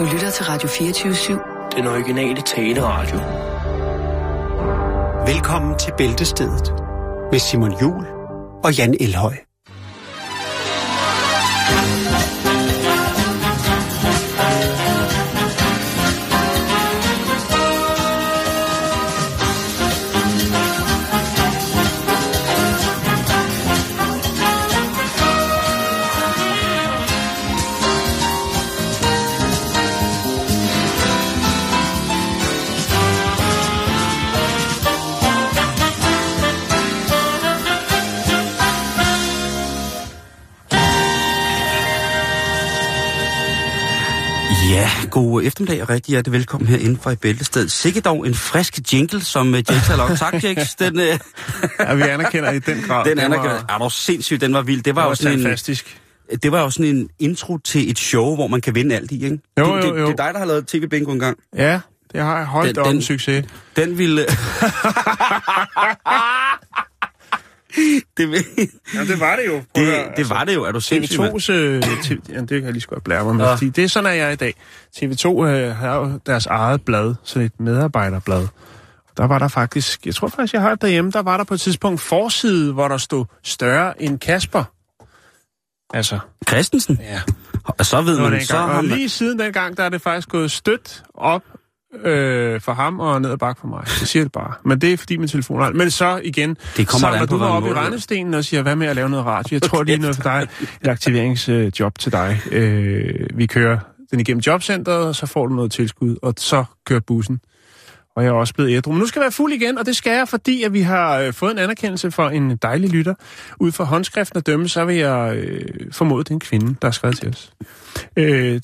Du lytter til Radio 24-7. Den originale taleradio. Velkommen til Bæltestedet med Simon Juhl og Jan Elhøj. God eftermiddag og rigtig hjertelig velkommen herinde fra i Bæltestedet. Sikke dog en frisk jingle, som Jakes har lagt. Tak, Jakes. Ja, vi anerkender i den grad. Den anerkender. Var... Ja, sindssygt. Den var vild. Det var jo sådan fantastisk. Det var jo sådan en intro til et show, hvor man kan vinde alt i, ikke? Jo. Det er dig, der har lavet TV-Bingo engang. Ja, det har jeg holdt op en succes. Den ville... Jamen, det var det jo. Det var det jo, er du sindssygt? TV2's... Jamen, det kan jeg lige så godt blære mig med. Ja. Det er sådan, at jeg er i dag. TV2 har jo deres eget blad, sådan et medarbejderblad. Der var der faktisk... Jeg tror faktisk, jeg har det derhjemme. Der var der på et tidspunkt forside, hvor der stod større end Kasper. Altså... Christensen? Ja. Og så ved man... Så og lige siden den gang, der er det faktisk gået stødt op for ham og ned og bak for mig. Det siger det bare. Men det er fordi min telefon er... Men så igen, samler du mig op i rendestenen og siger, hvad med at lave noget radio? Jeg tror lige noget for dig. Et aktiveringsjob til dig. Vi kører den igennem jobcenteret, og så får du noget tilskud, og så kører bussen. Og jeg er også blevet ædru. Men nu skal jeg være fuld igen, og det skal jeg, fordi at vi har fået en anerkendelse fra en dejlig lytter. Ud fra håndskriften at dømme, så vil jeg formode den kvinde, der har skrevet til os.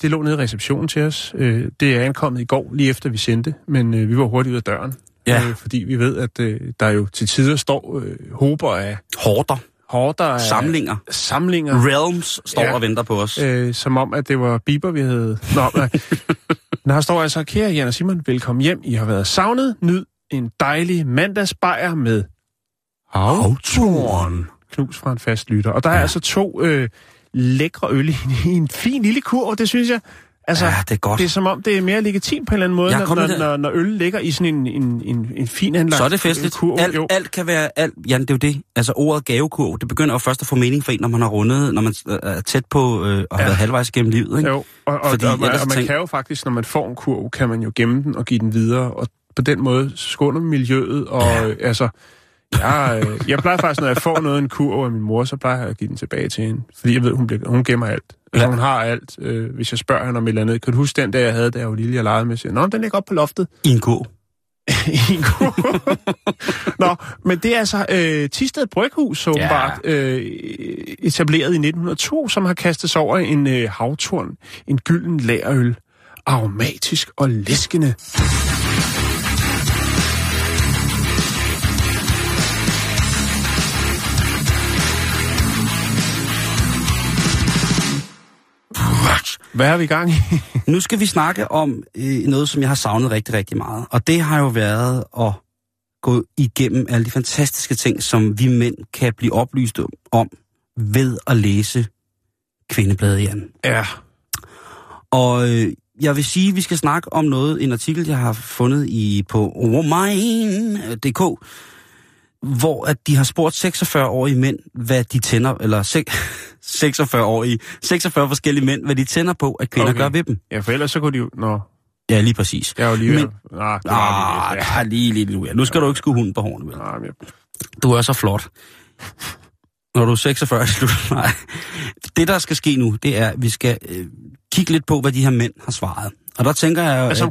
Det lå nede i receptionen til os. Det er ankommet i går, lige efter vi sendte, men vi var hurtigt ud af døren. Ja. Fordi vi ved, at der jo til tider står hober af... Horder af... Samlinger. Realms står og venter på os. Som om, at det var Bieber, vi havde... Nå, her står altså, kære Jan og Simon, velkommen hjem. I har været savnet. Nyd en dejlig mandagsbajer med autoren. Knus fra en fast lytter. Og der er altså to lækre øl i en fin lille kurv, det synes jeg. Altså, ja, det er godt. Det er som om, det er mere legitimt på en eller anden måde, når øl ligger i sådan en fin anlagt. Så er det festligt. Kurv, alt kan være alt. Jan, det er jo det. Altså ordet gavekurv, det begynder jo først at få mening for en, når man har rundet, når man er tæt på og har været halvvejs gennem livet, ikke? Jo, og man kan jo faktisk, når man får en kurv, kan man jo gemme den og give den videre, og på den måde skåner miljøet, og altså... Jeg plejer faktisk, når jeg får noget en kurv af min mor, så plejer jeg at give den tilbage til hende. Fordi jeg ved, hun gemmer alt. Altså, hun har alt. Hvis jeg spørger hende om et eller andet. Kan du huske den der, jeg havde, da jeg var lille, jeg legede med? Siger, nå, den ligger op på loftet. I en kurv. I en kurv. Nå, men det er altså Tisted Bryghus, åbenbart, etableret i 1902, som har kastet sig over en havtorn. En gylden lagerøl. Aromatisk og læskende. Hvad er vi i gang i? Nu skal vi snakke om noget, som jeg har savnet rigtig, rigtig meget. Og det har jo været at gå igennem alle de fantastiske ting, som vi mænd kan blive oplyst om ved at læse Kvindebladet, Jan. Ja. Og jeg vil sige, at vi skal snakke om noget, en artikel, jeg har fundet på woman.dk, hvor at de har spurgt 46-årige mænd, hvad de tænder, eller 46 forskellige mænd, hvad de tænder på, at kvinder gør ved dem. Ja, for ellers så kunne de jo... Nå. Ja, lige præcis. Jeg er jo lige... Men... Lige. Nu skal du ikke skue hunden på hårene, vel? Nej, men... Du er så flot. Når du er 46, nej. Det, der skal ske nu, det er, at vi skal kigge lidt på, hvad de her mænd har svaret. Og der tænker jeg jo... Altså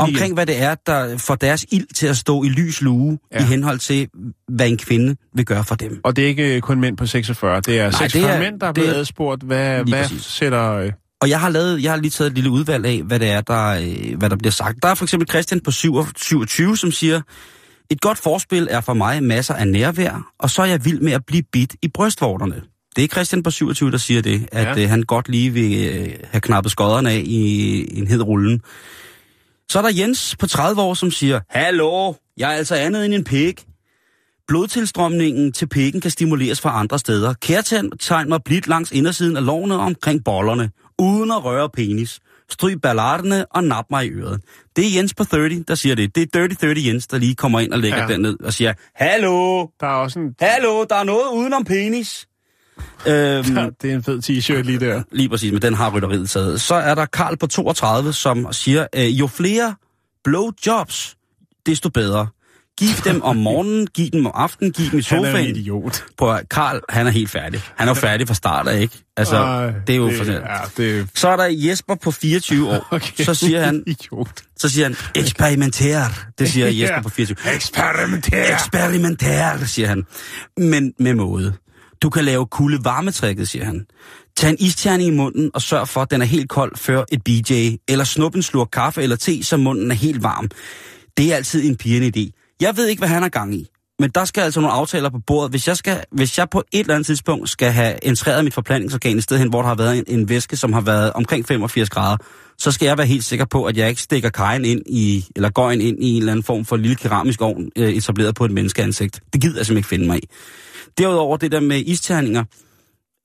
omkring hvad det er, der får deres ild til at stå i lys lue i henhold til, hvad en kvinde vil gøre for dem. Og det er ikke kun mænd på 46, det er 46 mænd, der er blevet adspurgt, hvad sætter... Og jeg har lige taget et lille udvalg af, hvad det er, hvad der bliver sagt. Der er for eksempel Christian på 27, som siger, et godt forspil er for mig masser af nærvær, og så er jeg vild med at blive bidt i brystvorterne. Det er Christian på 27, der siger det, at han godt lige vil have knappet skodderne af i en hed rullen. Så er der Jens på 30 år, som siger, hallo, jeg er altså andet end en pik. Blodtilstrømningen til pikken kan stimuleres fra andre steder. Kærtegn mig blidt langs indersiden af lårene omkring bollerne. uden at røre penis. Stryg ballarderne og nap mig i øret. Det er Jens på 30, der siger det. Det er Dirty 30 Jens, der lige kommer ind og lægger den ned og siger, hallo, der er også en... hallo, der er noget udenom penis. Det er en fed t-shirt lige der. Lige præcis, men den har rytteriet taget. Så er der Karl på 32, som siger, jo flere blowjobs, desto bedre. Giv dem om morgenen, giv dem om aftenen, giv dem i sofaen. Han er en idiot. Prøv, Karl, han er helt færdig. Han er færdig fra start af, ikke? Altså, det er jo for sent. Ja, det... Så er der Jesper på 24 år. Okay. Så siger han, eksperimenter. Det siger Jesper på 24. Eksperimenter, siger han. Men med måde. Du kan lave kulde varmetrækket, siger han. Tag en isterning i munden og sørg for, at den er helt kold før et BJ. Eller snup en slurk kaffe eller te, så munden er helt varm. Det er altid en pigende idé. Jeg ved ikke, hvad han har gang i, men der skal altså nogle aftaler på bordet. Hvis jeg på et eller andet tidspunkt skal have entreret mit forplantningsorgan et sted hen, hvor der har været en væske, som har været omkring 85 grader, så skal jeg være helt sikker på, at jeg ikke stikker kajen ind i, eller gøjen ind i en eller anden form for lille keramisk ovn, etableret på et menneskeansigt. Det gider jeg simpelthen ikke finde mig i. Derudover det der med isterninger,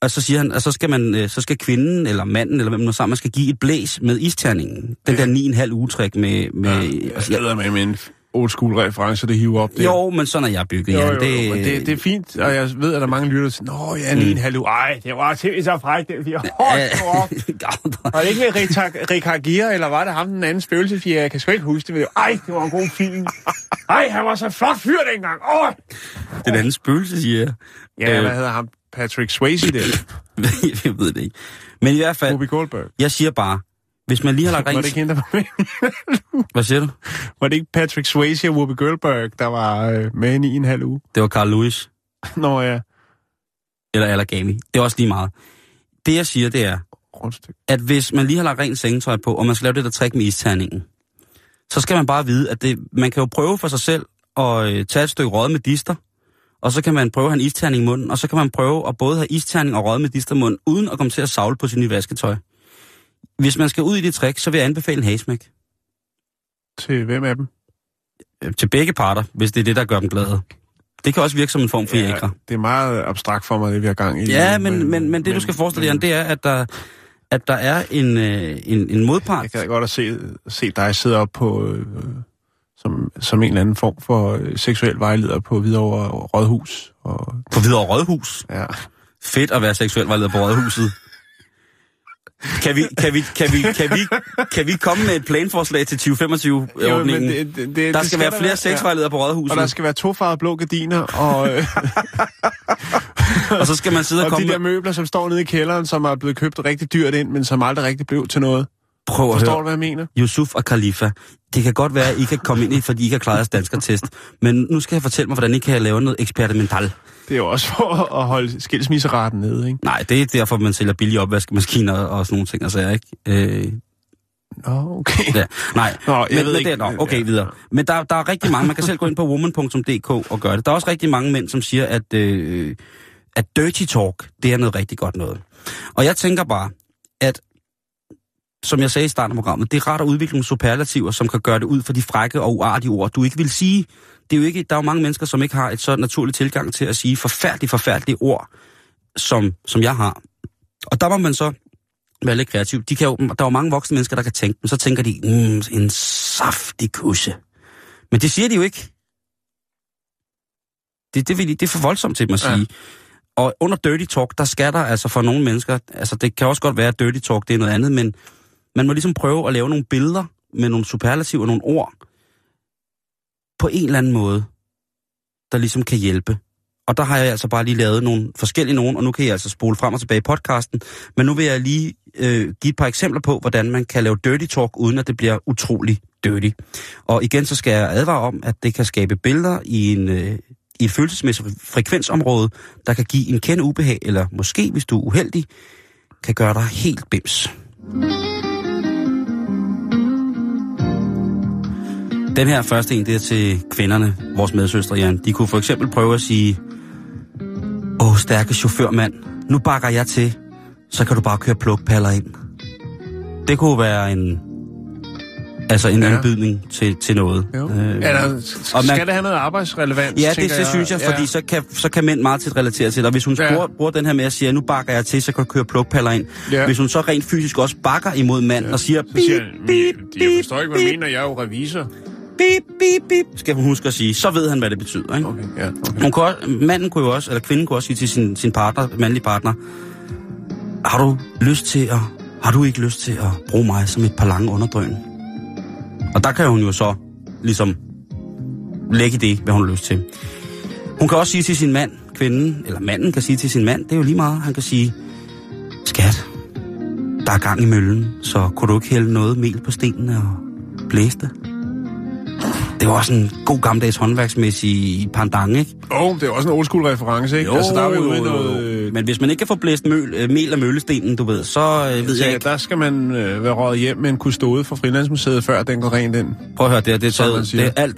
og så siger han, at så skal kvinden eller manden eller hvem nu sammen, man skal give et blæs med isterningen. Den der 9,5 ugetræk med en old school referencer, det hiver op der. Jo, men sådan er jeg bygget, Jan. Det er fint, og jeg ved, at der er mange lytter, der siger, nå, jeg er 9,5 uge. Ej, det var simpelthen så fræk, det bliver hårdt. Var det ikke Richard Gere, eller var det ham, den anden spøgelsefjerde? Jeg kan sgu ikke huske det. Ej, det var en god film. Ej, han var så flot fyr dengang. Den anden spøgelsefjerde. Ja, hvad hedder ham? Patrick Swayze der. Jeg ved det ikke. Men i hvert fald, jeg siger bare, hvis man lige har lagt rent... Var det ikke hende, der var med? Hvad siger du? Var det ikke Patrick Swayze og Whoopi Goldberg, der var med i en halv uge? Det var Carl Lewis. Nå ja. Eller Allergami. Det er også lige meget. Det jeg siger, det er, at hvis man lige har lagt rent sengetøj på, og man skal lave det der trick med isterningen, så skal man bare vide, at det, man kan jo prøve for sig selv at tage et stykke rød med dister, og så kan man prøve at have en isterning i munden, og så kan man prøve at både have isterning og rød med distermund, uden at komme til at savle på sin nye vasketøj. Hvis man skal ud i det trick, så vil jeg anbefale en hagesmæk. Til hvem af dem? Til begge parter, hvis det er det, der gør dem glade. Det kan også virke som en form for jækre. Det er meget abstrakt for mig, det vi har gang i. Ja, men det du skal forestille dig, det er, at der er en modpart. Jeg kan godt at se dig sidde op på... Som en eller anden form for seksuel vejleder på Hvidovre Rådhus. På Hvidovre Rådhus? Ja. Fedt at være seksuel vejleder på Rådhuset. Kan vi komme med et planforslag til 2025-ordningen? Der skal være flere sexvejledere på Rådhuset. Og der skal være tofarvede blå gardiner, og... og så skal man sidde og komme... Og de der møbler, som står nede i kælderen, som er blevet købt rigtig dyrt ind, men som aldrig rigtig blev til noget. Prøv at forstår du, hvad jeg mener? Yusuf og Khalifa. Det kan godt være, at I kan komme ind i, fordi I kan klare jeres danskertest. Men nu skal jeg fortælle mig, hvordan I kan lave noget eksperimentalt. Det er jo også for at holde skilsmisseraten nede, ikke? Nej, det er derfor, man sælger billige opvaskemaskiner og sådan nogle ting, altså, ikke? Nå, okay. Ja. Nej, nå, videre. Men der er rigtig mange, man kan selv gå ind på woman.dk og gøre det. Der er også rigtig mange mænd, som siger, at dirty talk, det er noget rigtig godt noget. Og jeg tænker bare, at som jeg sagde i starten af programmet, det er ret at udvikle nogle superlativer, som kan gøre det ud for de frække og uartige ord, du ikke vil sige. Det er jo ikke, der er jo mange mennesker, som ikke har et så naturligt tilgang til at sige forfærdelige ord, som jeg har. Og der må man så være lidt kreativ. Der er jo mange voksne mennesker, der kan tænke dem. Så tænker de, en saftig kusse. Men det siger de jo ikke. Det er for voldsomt til dem at sige. Ja. Og under dirty talk, der skal der altså for nogle mennesker, altså det kan også godt være, at dirty talk, det er noget andet, men man må ligesom prøve at lave nogle billeder med nogle superlativer og nogle ord på en eller anden måde, der ligesom kan hjælpe. Og der har jeg altså bare lige lavet nogle forskellige nogen, og nu kan jeg altså spole frem og tilbage i podcasten. Men nu vil jeg lige give et par eksempler på, hvordan man kan lave dirty talk, uden at det bliver utrolig dirty. Og igen så skal jeg advare om, at det kan skabe billeder i et følelsesmæssigt frekvensområde, der kan give en kende ubehag, eller måske, hvis du er uheldig, kan gøre dig helt bims. Den her første en, det er til kvinderne, vores medsøstre, Jan. De kunne for eksempel prøve at sige, stærke chaufførmand, nu bakker jeg til, så kan du bare køre plukpaller ind. Det kunne være en Altså en anbydning til noget. Eller, skal det have noget arbejdsrelevans? Ja, det synes jeg, fordi så kan mænd meget tit relatere til det. Og hvis hun bruger den her med at sige, nu bakker jeg til, så kan du køre plugpaller ind. Ja. Hvis hun så rent fysisk også bakker imod mand og siger, jeg forstår ikke, hvad du mener, jeg er jo revisor. Bip, bip, bip, skal hun huske at sige. Så ved han, hvad det betyder, ikke? Okay, ja, okay. Kvinden kunne også sige til sin partner, mandlige partner, har du ikke lyst til at bruge mig som et par lange underdrøn? Og der kan hun jo så ligesom lægge det, hvad hun har lyst til. Hun kan også sige til sin mand, kvinden, eller manden kan sige til sin mand, det er jo lige meget, han kan sige, skat, der er gang i møllen, så kunne du ikke hælde noget mel på stenene og blæse det? Det var også en god gammeldags håndværksmæssig pandang, ikke? Det er også en old school reference, ikke? Jo, altså, der er jo noget... Men hvis man ikke kan få blæst mel af møllestenen, du ved, så ved jeg ikke... Der skal man være røget hjem med en kustode fra Frilandsmuseet, før den går rent ind. Prøv at høre, alt det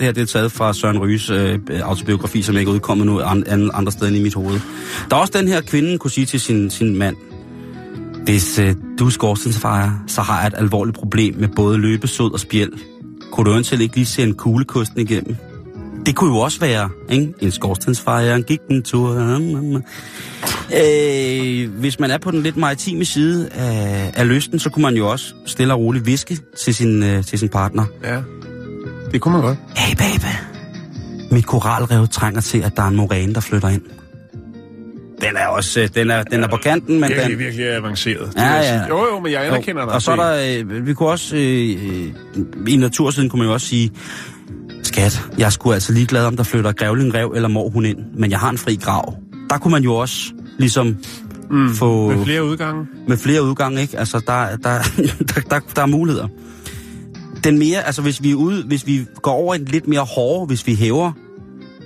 her det er taget fra Søren Ryes autobiografi, som ikke er udkommet nu andre steder end i mit hoved. Der er også den her kvinde, kunne sige til sin mand, hvis du er skorstensfejer, så har jeg et alvorligt problem med både løbesod og spjæld. Kunne du ønskelig ikke lige se en kuglekusten igennem? Det kunne jo også være, ikke? En skorstensfejer, en giggentur. Hvis man er på den lidt maritime side af lysten, så kunne man jo også stille og roligt hviske til sin partner. Ja, det kunne man godt. Hey babe, mit koralrev trænger til, at der er en moræne, der flytter ind. Den er også, den er på kanten, men virkelig, den... virkelig avanceret. Ja. Jo, men jeg anerkender dig. Og så der, vi kunne også, i natursiden kunne man jo også sige, skat, jeg er sgu altså ligeglad, om der flytter grævling, rev eller mor hun ind, men jeg har en fri grav. Der kunne man jo også ligesom få... Med flere udgange. Med flere udgange, ikke? Altså, der er muligheder. Den mere, altså hvis vi går over en lidt mere hård, hvis vi hæver,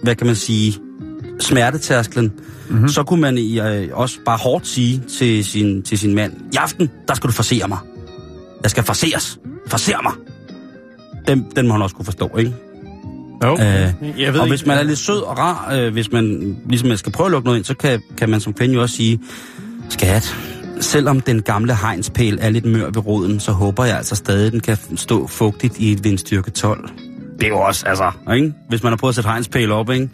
hvad kan man sige... smertetærsklen, så kunne man også bare hårdt sige til sin mand, i aften, der skal du forsere mig. Jeg skal forseres. Forsere mig. Den må han også kunne forstå, ikke? Jo. Og hvis man er lidt sød og rar, hvis man ligesom skal prøve at lukke noget ind, så kan man som kvinde jo også sige, skat, selvom den gamle hegnspæl er lidt mør ved roden, så håber jeg altså stadig, den kan stå fugtigt i et vindstyrke 12. Det er jo også, altså, ikke? Hvis man har prøvet at sætte hegnspæl op, ikke?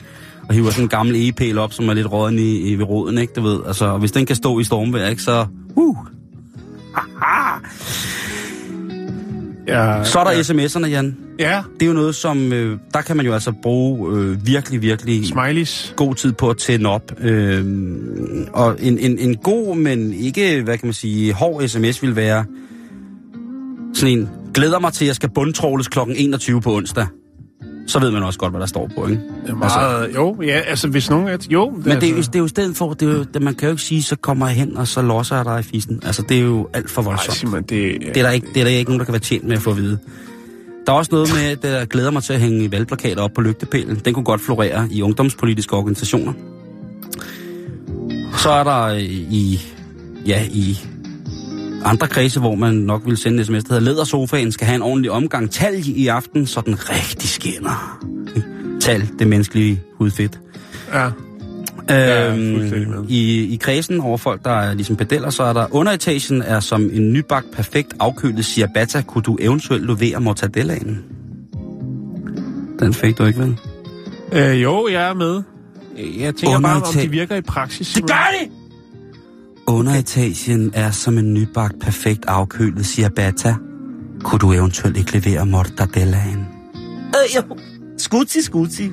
Og hiver sådan en gammel egepæl op, som er lidt råden i ved roden, ikke, du ved. Altså, og hvis den kan stå i stormvejr, ikke, så... Ja, så er der sms'erne, Jan. Ja. Det er jo noget, som... der kan man jo altså bruge virkelig, virkelig... Smileys. God tid på at tænde op. Og en god, men ikke, hvad kan man sige, hård sms vil være... Sådan en... Glæder mig til, at jeg skal bundtråles kl. 21 på onsdag. Så ved man også godt, hvad der står på, ikke? Det er meget, altså, hvis nogen er... Jo, det men er, det er jo i stedet for... Det, man kan jo ikke sige, så kommer jeg hen, og så losser jeg dig i fissen. Altså, det er jo alt for voldsomt. Simon, det er der ikke nogen, der kan være tjent med at få at vide. Der er også noget med, at jeg glæder mig til at hænge valgplakater op på lygtepælen. Den kunne godt florere i ungdomspolitiske organisationer. Så er der i andre kredse, hvor man nok ville sende en sms, der hedder, ledersofaen skal have en ordentlig omgang talg i aften, så den rigtig skinner. Talg, det menneskelige hudfedt. Ja. I kredsen over folk, der ligesom pedeller, så er der, underetagen er som en nybagt, perfekt afkølet ciabatta, kunne du eventuelt lovere mortadellaen? Den fik du ikke, vel? Jo, jeg er med. Jeg tænker bare, om de virker i praksis. Det gør det! Underetagen er som en nybagt, perfekt afkølet ciabatta. Kunne du eventuelt ikke levere mortadellaen? Jo. Skudti.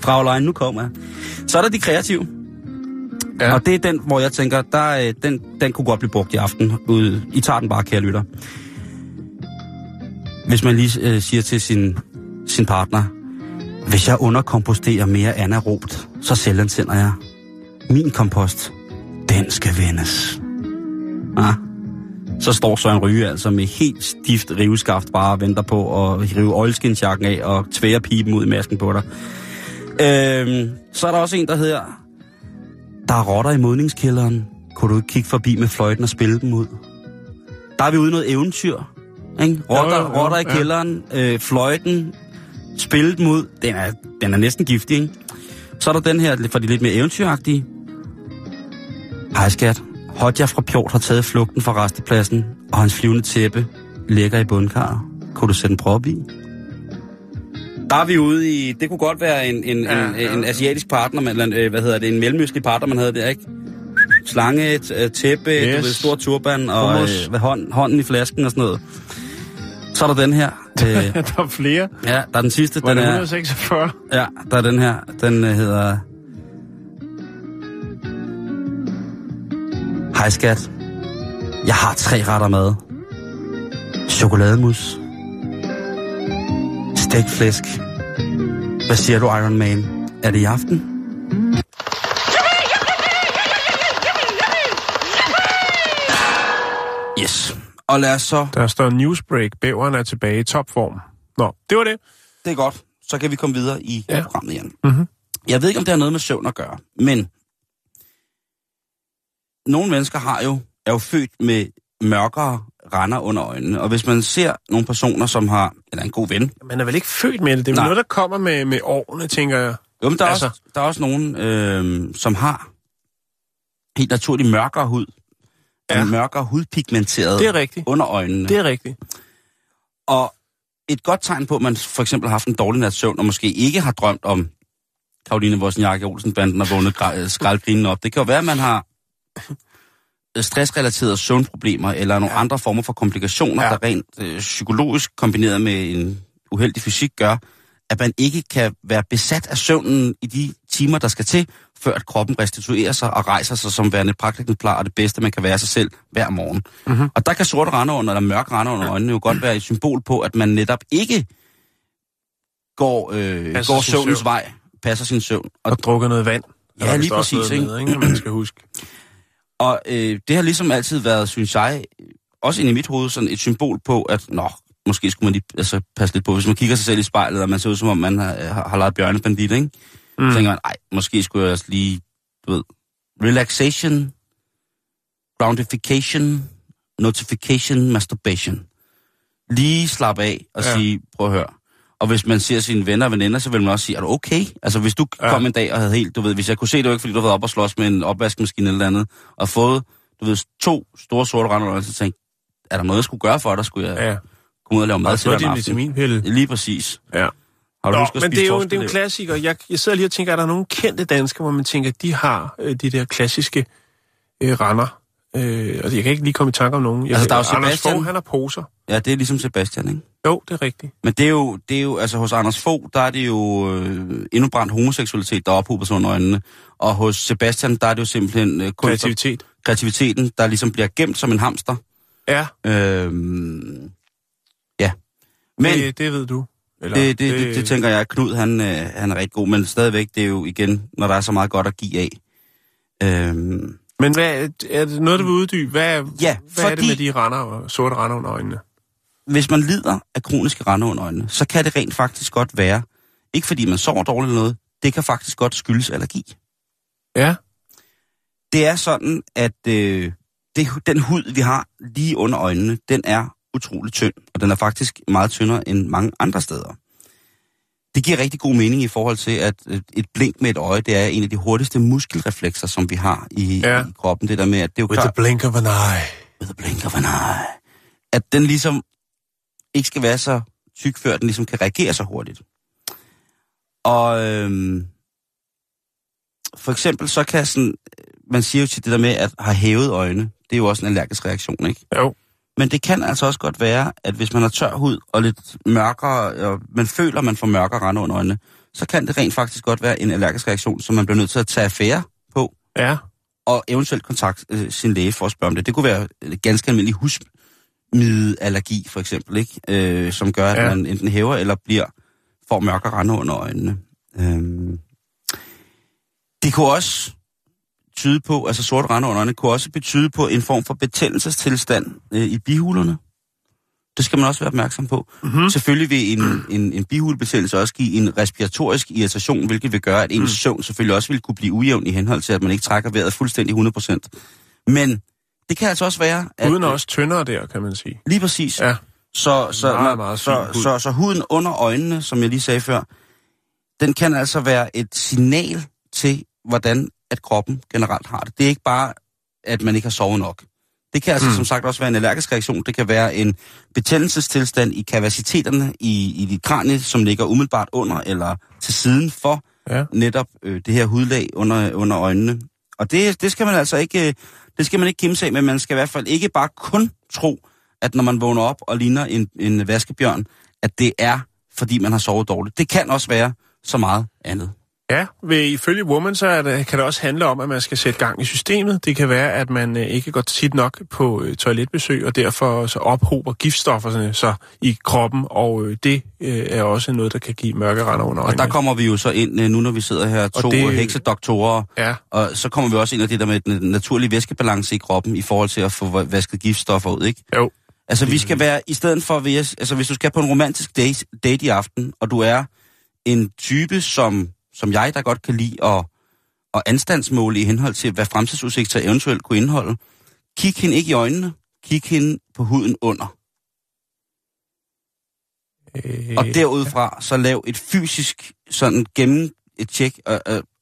Fraglejen, nu kommer jeg. Så er der de kreative. Ja. Og det er den, hvor jeg tænker, den kunne godt blive brugt i aften. I tager den bare, kære lytter. Hvis man lige siger til sin partner, hvis jeg underkomposterer mere anaerobt, så selvansender jeg min kompost. Den skal vendes. Ah. Så står Søren Ryge altså med helt stift riveskaft bare og venter på at rive oilskinsjakken af og tvære pipen ud i masken på dig. Så er der også en, der hedder, der er rotter i modningskælderen. Kunne du ikke kigge forbi med fløjten og spille dem ud? Der er vi ude i noget eventyr. Ikke? Rotter i kælderen, fløjten, spille dem ud. Den er næsten giftig, ikke? Så er der den her for de lidt mere eventyragtige. Hej skat, Hodja fra Pjort har taget flugten fra restepladsen, og hans flyvende tæppe ligger i bundkarret. Kunne du sætte en prop i? Der er vi ude i... Det kunne godt være en asiatisk partner, eller en mellemøstlig partner, man havde der, ikke? Slange, tæppe, yes. Du ved, stor turban og hånden i flasken og sådan noget. Så er der den her. Der er flere. Ja, der er den sidste. Var den er 146? Ja, der er den her. Den hedder... Hej skat. Jeg har 3 retter mad. Chokolademus. Stegt flæsk. Hvad siger du, Iron Man? Er det i aften? Yes. Og lad os så... Der står Newsbreak. Bæveren er tilbage i topform. Nå, det var det. Det er godt. Så kan vi komme videre i programmet igen. Mm-hmm. Jeg ved ikke, om det har noget med søvn at gøre, men... Nogle mennesker er jo født med mørkere render under øjnene. Og hvis man ser nogle personer, som har... Eller en god ven... Man er vel ikke født med det? Det er noget, der kommer med årene, tænker jeg. Jo, men der er også nogen, som har helt naturligt mørkere hud. Ja. Mørkere hudpigmenteret under øjnene. Det er rigtigt. Og et godt tegn på, at man for eksempel har haft en dårlig nats søvn, og måske ikke har drømt om Karoline Vossen Olsen-Banden og vågnet skraldgrinen op. Det kan jo være, at man har stressrelaterede søvnproblemer, eller nogle andre former for komplikationer, der rent psykologisk kombineret med en uheldig fysik gør, at man ikke kan være besat af søvnen i de timer, der skal til, før at kroppen restituerer sig og rejser sig som værende praktikantplar, og det bedste, man kan være sig selv hver morgen. Mm-hmm. Og der kan sorte render under, eller mørke render under øjnene jo godt være et symbol på, at man netop ikke går søvnens vej, passer sin søvn. Og drukker noget vand. Ja, lige præcis. Ikke? Man skal huske. Og det har ligesom altid været, synes jeg, også inde i mit hoved, sådan et symbol på, at måske skulle man lige passe lidt på, hvis man kigger sig selv i spejlet, og man ser ud, som om man har leget bjørnebandit, ikke? Mm. Så tænker man, måske skulle jeg også lige, relaxation, groundification, notification, masturbation. Lige slappe af og sige, prøv at høre. Og hvis man ser sine venner og veninder, så vil man også sige, er du okay? Altså hvis du kom en dag og havde helt, hvis jeg kunne se det ikke, fordi du havde været op og slås med en opvaskemaskine eller andet, og fået, 2 store sorte render, og så tænkte, er der noget, jeg skulle gøre for dig? Skulle jeg komme ud og lave mad til dig en vitaminpille? Lige præcis. Ja. Har du husket at spise torskelev? Men det er jo en klassiker. Jeg sidder lige og tænker, er der nogle kendte danskere, hvor man tænker, de har de der klassiske render? Jeg kan ikke lige komme i tanke om nogen. Der er jo Anders Fogh, han har poser. Ja, det er ligesom Sebastian, ikke? Jo, det er rigtigt. Men det er jo altså hos Anders Fogh, der er det jo indebrændt homoseksualitet, der ophober sig under øjnene. Og hos Sebastian, der er det jo simpelthen... Kreativiteten, der ligesom bliver gemt som en hamster. Ja. Ja. Men det ved du. Eller, det tænker jeg, Knud, han er rigtig god, men stadigvæk, det er jo igen, når der er så meget godt at give af. Men hvad, er det noget, du vil uddybe? Hvad er det med de sorte render under øjnene? Hvis man lider af kroniske render under øjnene, så kan det rent faktisk godt være, ikke fordi man sover dårligt eller noget, det kan faktisk godt skyldes allergi. Ja. Det er sådan, at den hud, vi har lige under øjnene, den er utrolig tynd, og den er faktisk meget tyndere end mange andre steder. Det giver rigtig god mening i forhold til, at et blink med et øje, det er en af de hurtigste muskelreflekser, som vi har i kroppen. Det der med, at det er jo klart... With the blink of an eye. With the blink of an eye. At den ligesom ikke skal være så tyk, før den ligesom kan reagere så hurtigt. Og for eksempel så kan sådan... Man siger jo til det der med, at have hævet øjne, det er jo også en allergisk reaktion, ikke? Jo. Men det kan altså også godt være, at hvis man har tør hud og lidt mørkere, og man føler, at man får mørkere render under øjnene, så kan det rent faktisk godt være en allergisk reaktion, som man bliver nødt til at tage affære på. Ja. Og eventuelt kontakte sin læge for at spørge om det. Det kunne være ganske almindelig husmiddeallergi, for eksempel, ikke? Som gør, at man enten hæver eller får mørkere render under øjnene. Det kunne også... tyde på, altså sorte render under øjnene, kunne også betyde på en form for betændelsestilstand i bihulerne. Det skal man også være opmærksom på. Mm-hmm. Selvfølgelig vil en bihulebetændelse også give en respiratorisk irritation, hvilket vil gøre, at ens søvn selvfølgelig også vil kunne blive ujævn i henhold til, at man ikke trækker vejret fuldstændig 100%. Men det kan altså også være... At, huden er også tyndere der, kan man sige. Lige præcis. Ja. Så huden under øjnene, som jeg lige sagde før, den kan altså være et signal til, hvordan at kroppen generelt har det. Det er ikke bare, at man ikke har sovet nok. Det kan altså som sagt også være en allergisk reaktion. Det kan være en betændelsestilstand i kapaciteterne i dit kranie, som ligger umiddelbart under eller til siden for netop det her hudlag under øjnene. Og det skal man altså ikke, det skal man ikke kimse af, men man skal i hvert fald ikke bare kun tro, at når man vågner op og ligner en vaskebjørn, at det er, fordi man har sovet dårligt. Det kan også være så meget andet. Ja, ifølge Woman, så kan det også handle om, at man skal sætte gang i systemet. Det kan være, at man ikke går tit nok på toiletbesøg, og derfor så ophober giftstofferne sig i kroppen, og det er også noget, der kan give mørke render under øjnene. Og der kommer vi jo så ind, nu når vi sidder her, to heksedoktorer, og så kommer vi også ind i det der med den naturlige væskebalance i kroppen, i forhold til at få vasket giftstoffer ud, ikke? Jo. Altså, vi skal være, i stedet for, altså hvis du skal på en romantisk date i aften, og du er en type, som jeg, der godt kan lide at anstandsmåle i henhold til, hvad fremtidsudsigter eventuelt kunne indeholde. Kig hende ikke i øjnene, kig hende på huden under. Og derudfra, så lav et fysisk, sådan gennem et tjek, og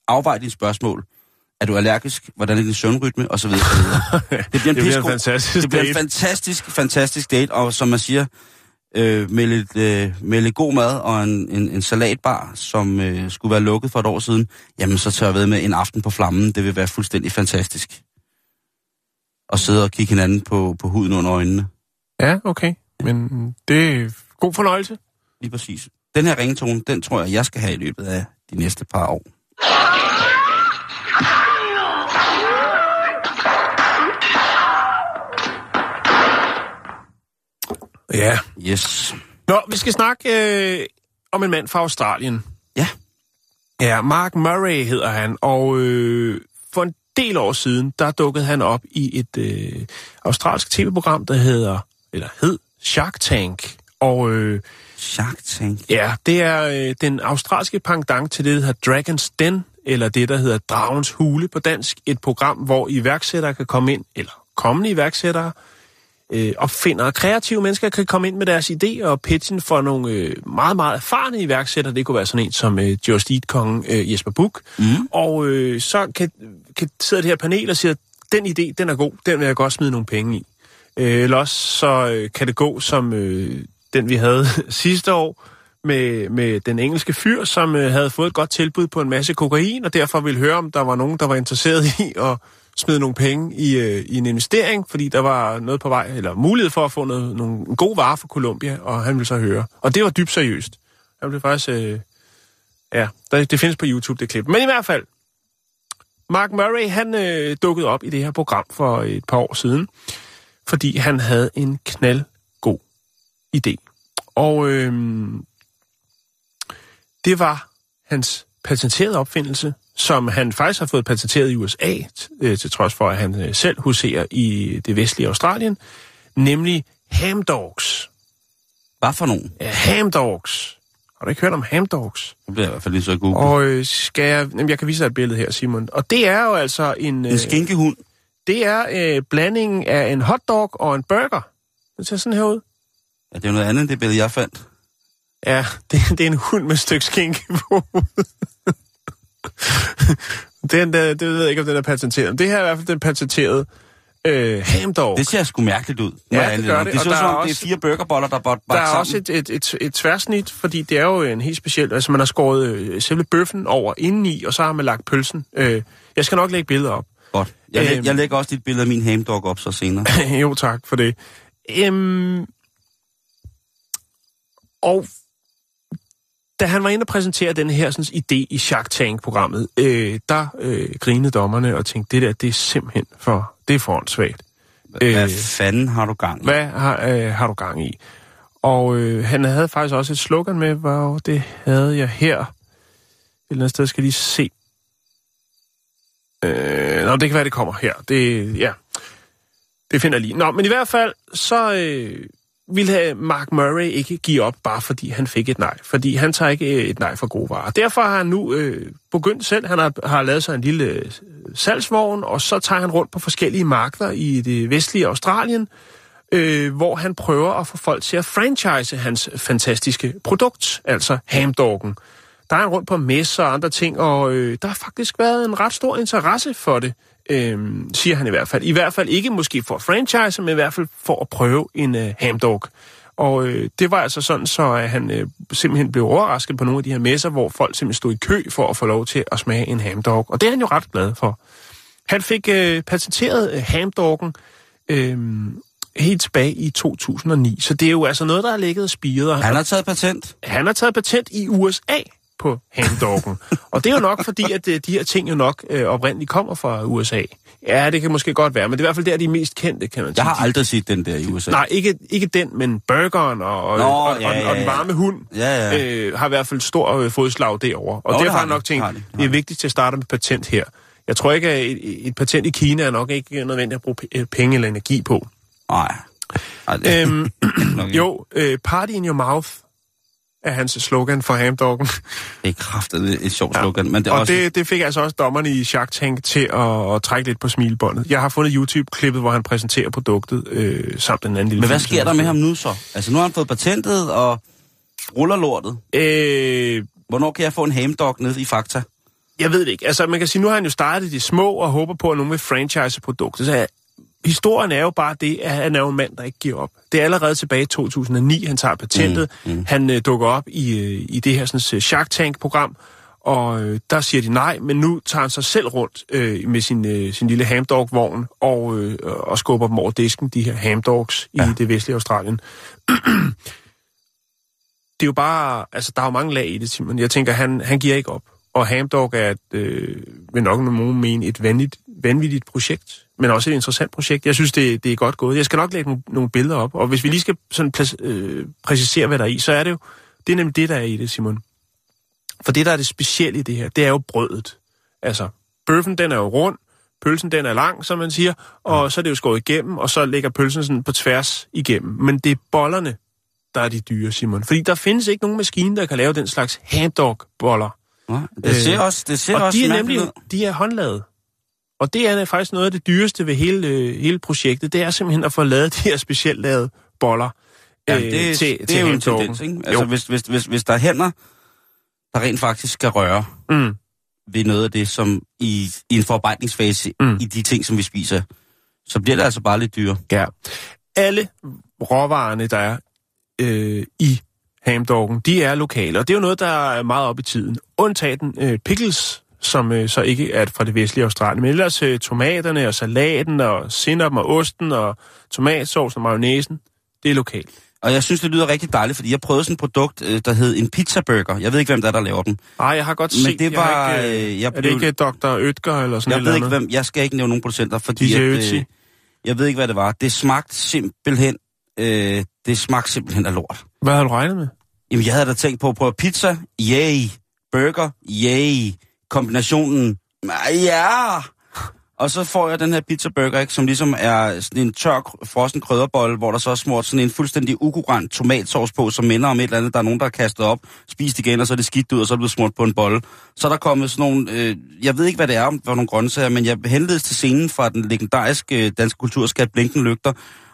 afvej dine spørgsmål. Er du allergisk? Hvordan er din søvnrytme? Og så videre. Det bliver en fantastisk date, og som man siger, med lidt god mad og en salatbar, som skulle være lukket for et år siden, jamen så tør jeg ved med en aften på flammen. Det vil være fuldstændig fantastisk. Og sidde og kigge hinanden på huden under øjnene. Ja, okay. Men det er god fornøjelse. Lige præcis. Den her ringetone, den tror jeg skal have i løbet af de næste par år. Ja. Yes. Nå, vi skal snakke om en mand fra Australien. Ja. Ja, Mark Murray hedder han, og for en del år siden, der dukkede han op i et australsk tv-program, der hed Shark Tank. Og Shark Tank? Ja, det er den australske pendant til det, der hedder Dragons Den, eller det, der hedder Dragons Hule på dansk. Et program, hvor iværksættere kan komme ind, eller kommende iværksættere, opfinder og kreative mennesker kan komme ind med deres idéer og pitchen for nogle meget, meget erfarne iværksættere. Det kunne være sådan en som Just Eat-kongen Jesper Buch. Og så kan sidde det her panel og siger, den idé, den er god, den vil jeg godt smide nogle penge i. Eller også så kan det gå som den, vi havde sidste år med den engelske fyr, som havde fået et godt tilbud på en masse kokain, og derfor ville høre, om der var nogen, der var interesseret i at smide nogle penge i en investering, fordi der var noget på vej, eller mulighed for at få nogle gode varer fra Colombia, og han ville så høre. Og det var dybt seriøst. Han blev faktisk... det findes på YouTube, det klip. Men i hvert fald, Mark Murray, han dukkede op i det her program for et par år siden, fordi han havde en knaldgod idé. Og det var hans patenterede opfindelse, som han faktisk har fået patenteret i USA, til trods for, at han selv huserer i det vestlige Australien, nemlig hamdogs. Hvad for nogen? Ja, hamdogs. Har du ikke hørt om hamdogs? Det bliver i hvert fald lige så god. Og jeg kan vise dig et billede her, Simon. Og det er jo altså en skinkehund. Det er blandingen af en hotdog og en burger. Det ser sådan her ud. Ja, det er jo noget andet end det billede, jeg fandt. Ja, det er en hund med et stykke skinke på. Det ved jeg ikke, om den er patenteret. Det her er i hvert fald den patenterede hamdog. Det ser sgu mærkeligt ud. Ja, det gør det. Det ser som om det er 4 burgerboller, der bare sammen. Der er også et tværsnit, fordi det er jo en helt speciel... Altså, man har skåret selve bøffen over indeni, og så har man lagt pølsen. Jeg skal nok lægge billeder op. Godt. Jeg lægger også dit billede af min hamdog op så senere. Jo, tak for det. Og... Da han var inde og præsentere den her sådan, idé i Shark Tank-programmet, der grinede dommerne og tænkte, det er simpelthen for åndssvagt. Hvad fanden har du gang i? Hvad har du gang i? Og han havde faktisk også et slogan med, hvor det havde jeg her. Et eller andet sted skal lige se. Det kan være, det kommer her. Det finder jeg lige. Nå, men i hvert fald, så... ville Mark Murray ikke give op, bare fordi han fik et nej. Fordi han tager ikke et nej for gode varer. Derfor har han nu begyndt selv. Han har lavet sig en lille salgsvogn, og så tager han rundt på forskellige markeder i det vestlige Australien, hvor han prøver at få folk til at franchise hans fantastiske produkt, altså hamdoggen. Der er han rundt på messer og andre ting, og der har faktisk været en ret stor interesse for det. siger han i hvert fald. I hvert fald ikke måske for franchise, men i hvert fald for at prøve en hamdog. Og det var altså sådan, så han simpelthen blev overrasket på nogle af de her messer, hvor folk simpelthen stod i kø for at få lov til at smage en hamdog. Og det er han jo ret glad for. Han fik patenteret hamdoggen helt tilbage i 2009. Så det er jo altså noget, der har ligget og spiret. Han har taget patent? Han har taget patent i USA på hamdoggen. Og det er jo nok fordi, at de her ting jo nok oprindeligt kommer fra USA. Ja, det kan måske godt være, men det er i hvert fald der, de er mest kendte, kan man sige. Jeg har aldrig set den der i USA. Nej, ikke den, men burgeren og den varme hund har i hvert fald stor fodslag derovre. Og derfor har jeg nok tænkt, det er vigtigt at starte med patent her. Jeg tror ikke, at et patent i Kina er nok ikke nødvendigt at bruge penge eller energi på. Nej. Party in your mouth er hans slogan for hamdoggen. Det er kraftigt et sjovt slogan. Men det og også... det fik altså også dommerne i Shark Tank til at trække lidt på smilbåndet. Jeg har fundet YouTube-klippet, hvor han præsenterer produktet samt en anden lille... Men hvad sker der med ham nu så? Altså nu har han fået patentet og ruller lortet. Hvornår kan jeg få en hamdog ned i Fakta? Jeg ved det ikke. Altså man kan sige, nu har han jo startet de små og håber på, at nogen vil franchise produktet. Så historien er jo bare det, at han er jo en mand, der ikke giver op. Det er allerede tilbage i 2009, han tager patentet. Han dukker op i det her sådan, Shark Tank-program, og der siger de nej, men nu tager han sig selv rundt med sin lille hamdog-vogn og skubber dem over disken, de her hamdogs i det vestlige Australien. Det er jo bare... Altså, der er jo mange lag i det, Simon. Jeg tænker, han giver ikke op. Og hamdog er vil nok nogen mene et vanvittigt projekt, men også et interessant projekt. Jeg synes, det er godt gået. Jeg skal nok lægge nogle billeder op, og hvis vi lige skal sådan præcisere, hvad der er i, så er det jo... Det er nemlig det, der er i det, Simon. For det, der er det specielle i det her, det er jo brødet. Altså, bøffen, den er jo rund, pølsen, den er lang, som man siger, og så er det jo skåret igennem, og så ligger pølsen sådan på tværs igennem. Men det er bollerne, der er de dyre, Simon. Fordi der findes ikke nogen maskine, der kan lave den slags hamdog-boller. Det ser også de er nemlig de er håndlavet. Og det er faktisk noget af det dyreste ved hele projektet. Det er simpelthen at få lavet de her specielt lavede boller til er jo en tendens, ikke? Altså, hvis der er hænder, der rent faktisk skal røre ved noget af det, som i en forarbejdningsfase i de ting, som vi spiser, så bliver det altså bare lidt dyre. Ja. Alle råvarerne, der er i hamdoggen, de er lokale, og det er jo noget, der er meget op i tiden. Undtagen pickles, som så ikke er fra det vestlige Australien, men ellers tomaterne og salaten og sinnepen og osten og tomatsovsen og majonæsen, det er lokalt. Og jeg synes, det lyder rigtig dejligt, fordi jeg prøvede sådan et produkt, der hed en pizzaburger. Jeg ved ikke, hvem der laver den. Nej, jeg har godt set. Men det var... Er det ikke Dr. Ødger eller sådan noget? Jeg skal ikke nævne nogen producenter, fordi... jeg ved ikke, hvad det var. Det smagte simpelthen... det smagte simpelthen af lort. Hvad havde du regnet med? Jamen, jeg havde da tænkt på at prøve pizza. Yay. Burger. Yay. Kombinationen. Ja. Og så får jeg den her pizzaburger, ikke, som ligesom er sådan en tør frossen krydderbolle, hvor der så er smurt sådan en fuldstændig ukurant tomatsauce på, som minder om et eller andet, der er nogen, der har kastet op, spist igen, og så er det skidt ud, og så er det blevet smurt på en bolle. Så er der kommet sådan nogle, jeg ved ikke, hvad det er, om der var nogle grøntsager, men jeg henledes til scenen fra den legendariske danske kulturskat Blinkenlygter,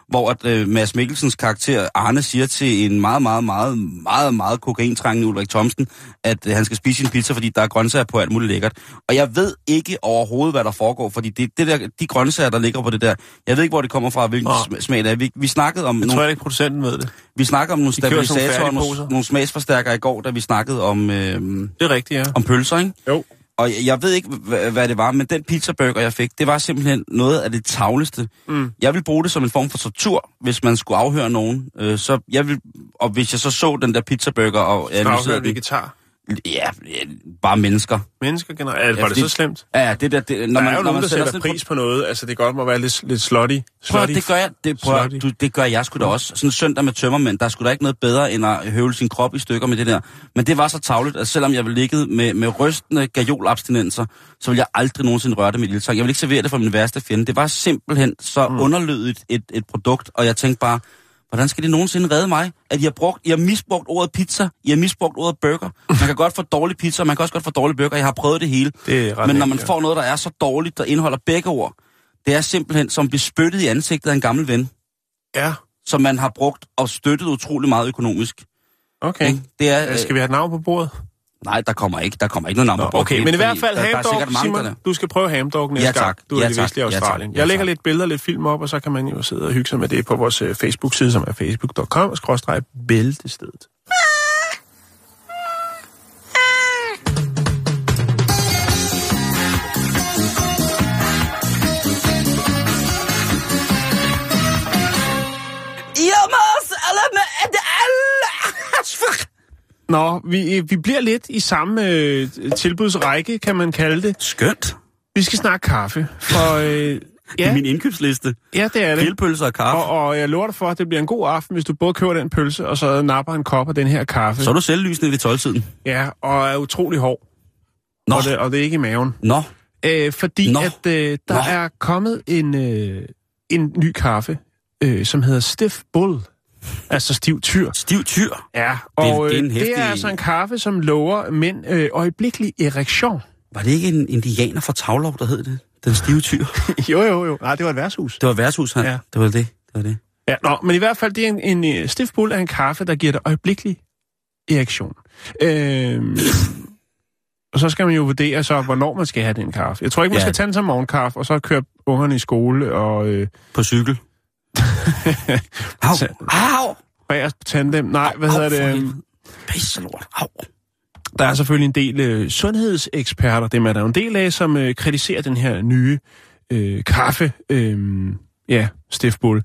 hvor at Mads Mikkelsens karakter Arne siger til en meget, meget, meget, meget, meget kokaintrængende Ulrik Thomsen, at han skal spise sin pizza, fordi der er grøntsager på alt muligt lækkert. Og jeg ved ikke overhovedet, hvad der foregår, fordi det der, de grøntsager, der ligger på det der, jeg ved ikke, hvor det kommer fra, hvilken smag det er. Vi snakkede om... Jeg tror ikke, producenten ved det. Vi snakkede om nogle stabilisatorer og nogle smagsforstærkere i går, da vi snakkede om... det er rigtigt, ja. Om pølser, ikke? Jo. Og jeg ved ikke, hvad det var, men den pizzaburger, jeg fik, det var simpelthen noget af det tavleste. Jeg ville bruge det som en form for tortur, hvis man skulle afhøre nogen. Og hvis jeg så den der pizzaburger og... Skal afhøre vegetar? Ja, bare mennesker. Mennesker generelt? Var det så slemt? Ja, det der... Når man sætter pris på noget, altså det godt må være lidt slutty. Det gør jeg sgu da også. Sådan en søndag med tømmermænd, der er sgu da ikke noget bedre, end at høvle sin krop i stykker med det der. Men det var så tavligt, at selvom jeg ville ligge med rystende gajolabstinenser, så ville jeg aldrig nogensinde røre det med lille tang. Jeg ville ikke servere det for min værste fjende. Det var simpelthen så underlødigt et produkt, og jeg tænkte bare... Hvordan skal det nogensinde redde mig, at I har misbrugt ordet pizza, I har misbrugt ordet burger. Man kan godt få dårlig pizza, man kan også godt få dårlig burger. Jeg har prøvet det hele. Men når man får noget, der er så dårligt, der indeholder begge ord, det er simpelthen som bespyttet i ansigtet af en gammel ven. Ja. Som man har brugt og støttet utrolig meget økonomisk. Okay. Det er, skal vi have et navn på bordet? Nej, der kommer ikke noget number. Nå, okay, men i hvert fald hamdog, Simon, du skal prøve hamdog næste gang. Du er i det vestlige Australien. Jeg lægger lidt billeder, lidt film op, og så kan man jo sidde og hygge sig med det på vores Facebook-side, som er facebook.com/Bæltestedet. Nå, vi bliver lidt i samme tilbudsrække, kan man kalde det. Skønt. Vi skal snakke kaffe. Og, ja. Det er min indkøbsliste. Ja, det er det. Kælpølser og kaffe. Og jeg lover dig for, at det bliver en god aften, hvis du både køber den pølse, og så napper en kop af den her kaffe. Så er du selvlysende ved 12-tiden. Ja, og er utrolig hård. Nå. Og det er ikke i maven. Nå. Fordi Nå. At der Nå. Er kommet en ny kaffe, som hedder Stiff Bull. Altså stiv tyr. Stiv tyr? Ja, og det er altså en kaffe, som lover mænd øjeblikkelig erektion. Var det ikke en indianer fra Tavlov, der hed det? Den stive tyr? Jo. Nej, det var et værtshus. Det var et værtshus, han. Ja. Det var det. Ja, men i hvert fald, det er en Stiff Bull af en kaffe, der giver dig øjeblikkelig erektion. Og så skal man jo vurdere så, hvornår man skal have den kaffe. Jeg tror ikke, man skal tage den som morgenkaffe, og så køre ungerne i skole og... På cykel. Au! Bagerst på tandem. Nej, hvad hedder det? Pisselort. Au! Der er selvfølgelig en del sundhedseksperter, det er der en del af, som kritiserer den her nye kaffe. Stiff Bull.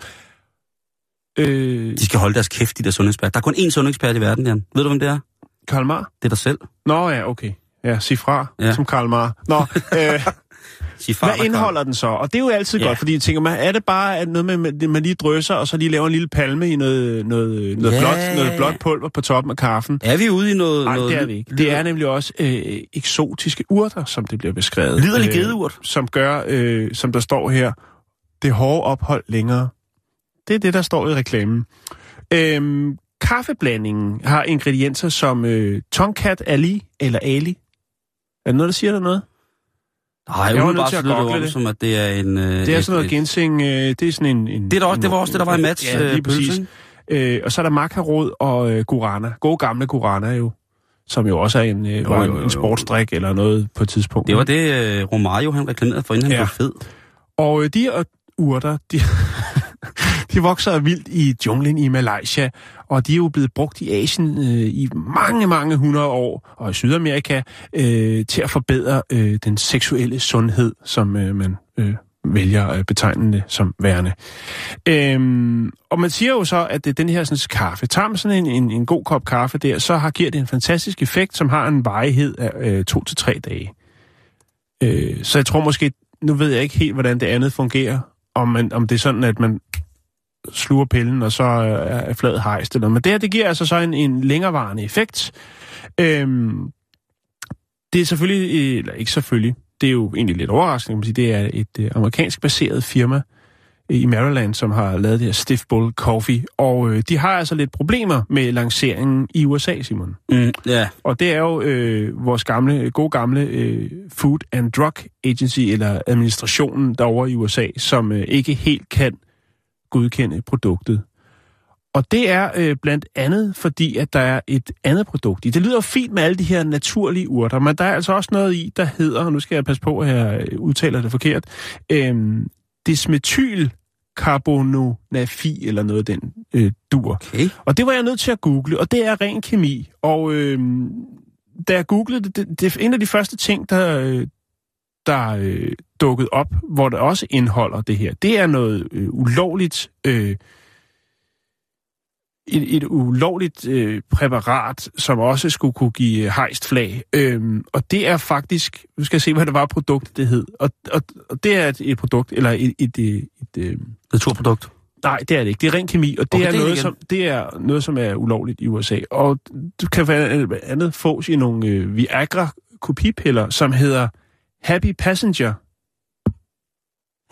De skal holde deres kæft, de der sundhedseksperter. Der er kun én sundhedsekspert i verden, Jan. Ved du, hvem det er? Karl Marr? Det er dig selv. Nå ja, okay. Ja, sig fra, som Karl Marr. Nå, hvad indeholder den så? Og det er jo altid godt, fordi jeg tænker, er det bare noget med, at man lige drysser, og så lige laver en lille palme i noget blåt pulver på toppen af kaffen? Er vi ude i noget... Nej, det er vi ikke. Det er nemlig også eksotiske urter, som det bliver beskrevet. Liderlig gedeurt. Som gør, som der står her, det hårde ophold længere. Det er det, der står i reklamen. Kaffeblandingen har ingredienser som Tonkat Ali. Er det noget, der siger dig noget? Nej, jeg var nødt til at gogle det. Som, at det er en... det er sådan noget ginseng... det er sådan en... Det var også det, der var i Mads. Ja, lige præcis. Og så er der makarod og guarana. Gode gamle guarana jo. Som jo også er en sportsdrik eller noget på et tidspunkt. Det var det, Romario han reklamerede for, inden han blev fed. Og de her urter, de vokser vildt i junglen i Malaysia, og de er jo blevet brugt i Asien i mange, mange 100 år, og i Sydamerika til at forbedre den seksuelle sundhed, som man vælger betegnende som værende. Og man siger jo så, at det den her sådan, kaffe, tager man sådan en god kop kaffe der, så giver det en fantastisk effekt, som har en varighed af 2 til 3 dage. Så jeg tror måske, nu ved jeg ikke helt, hvordan det andet fungerer, om det er sådan, at man sluger pillen, og så er fladet hejst eller noget. Men det her, det giver altså så en længerevarende effekt. Det er selvfølgelig, eller ikke selvfølgelig, det er jo egentlig lidt overraskende, kan man sige, det er et amerikansk baseret firma i Maryland, som har lavet det her Stiff Bull Coffee, og de har altså lidt problemer med lanceringen i USA, Simon. Og det er jo vores gode gamle Food and Drug Agency, eller administrationen derovre i USA, som ikke helt kan godkende produktet. Og det er blandt andet, fordi at der er et andet produkt i. Det lyder fint med alle de her naturlige urter, men der er altså også noget i, der hedder, og nu skal jeg passe på, at jeg udtaler det forkert, desmetylcarbononafi, eller noget af den dur. Okay. Og det var jeg nødt til at google, og det er ren kemi. Og da jeg googlede det er en af de første ting, der dukket op, hvor der også indeholder det her. Det er noget ulovligt, et ulovligt præparat, som også skulle kunne give hejstflag. Og det er faktisk, nu skal jeg se, hvad det var produktet, det hed. Og det er et produkt, eller et naturprodukt. Nej, det er det ikke. Det er ren kemi, og det er noget, som er ulovligt i USA. Og du kan blandt andet fås i nogle Viagra-kopipiller, som hedder Happy Passenger.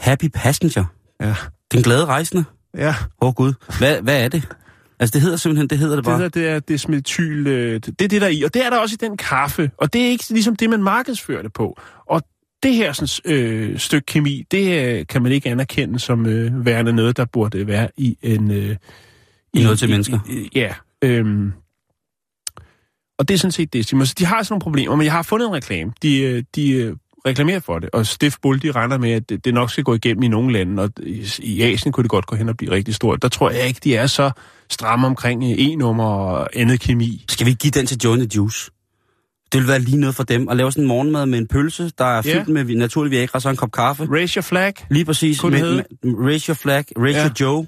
Happy Passenger? Ja. Den glade rejsende? Ja. Gud. Hvad er det? Altså, det hedder det bare. Det er det der i. Og det er der også i den kaffe. Og det er ikke ligesom det, man markedsfører det på. Og det her sådan, stykke kemi, det kan man ikke anerkende som værende noget, der burde være i en... I noget til mennesker? Ja. Og det er sådan set det, Simon. Så de har sådan nogle problemer, men jeg har fundet en reklame. De reklamerer for det, og Stiff Bull, de regner med, at det nok skal gå igennem i nogle lande, og i Asien kunne det godt gå hen og blive rigtig stort. Der tror jeg ikke, de er så stramme omkring E-nummer og andet kemi. Skal vi give den til Johnny Juice? Det vil være lige noget for dem. At lave sådan en morgenmad med en pølse, der er fyldt med naturlig viagra, så en kop kaffe. Raise your flag. Lige præcis. Raise your flag. Raise your Joe.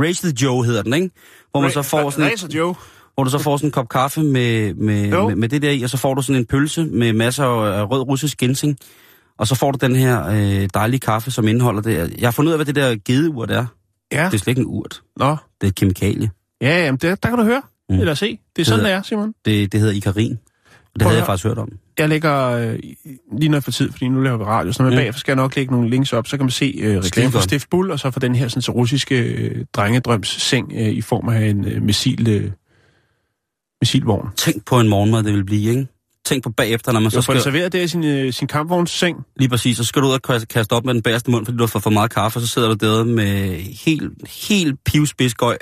Raise the Joe hedder den, ikke? Hvor man så får sådan Raise Joe. Hvor du så får sådan en kop kaffe med det der i, og så får du sådan en pølse med masser af rød russisk ginseng, og så får du den her dejlige kaffe, som indeholder det. Jeg har fundet ud af, hvad det der gedeurt er. Ja. Det er slet ikke en urt. Nå. Det er et kemikalie. Ja, jamen det, der kan du høre. Eller se. Det er sådan, det er, Simon. Det hedder ikarin. Det havde jeg faktisk hørt om. Jeg lægger lige noget for tid, fordi nu laver vi radio. Så når jeg bagefter skal jeg nok lægge nogle links op, så kan man se reklamen for Stiff Bull, og så for den her sådan, så russiske drengedrømsseng i form af en missilvogn. Tænk på en morgenmad, det vil blive, ikke? Tænk på bagefter, når man så skal... Du får serveret det i sin kampvognsseng. Lige præcis, så skal du ud og kaste op med den bagerste mund, fordi du har fået for meget kaffe, og så sidder du der med helt pivspidsgøj.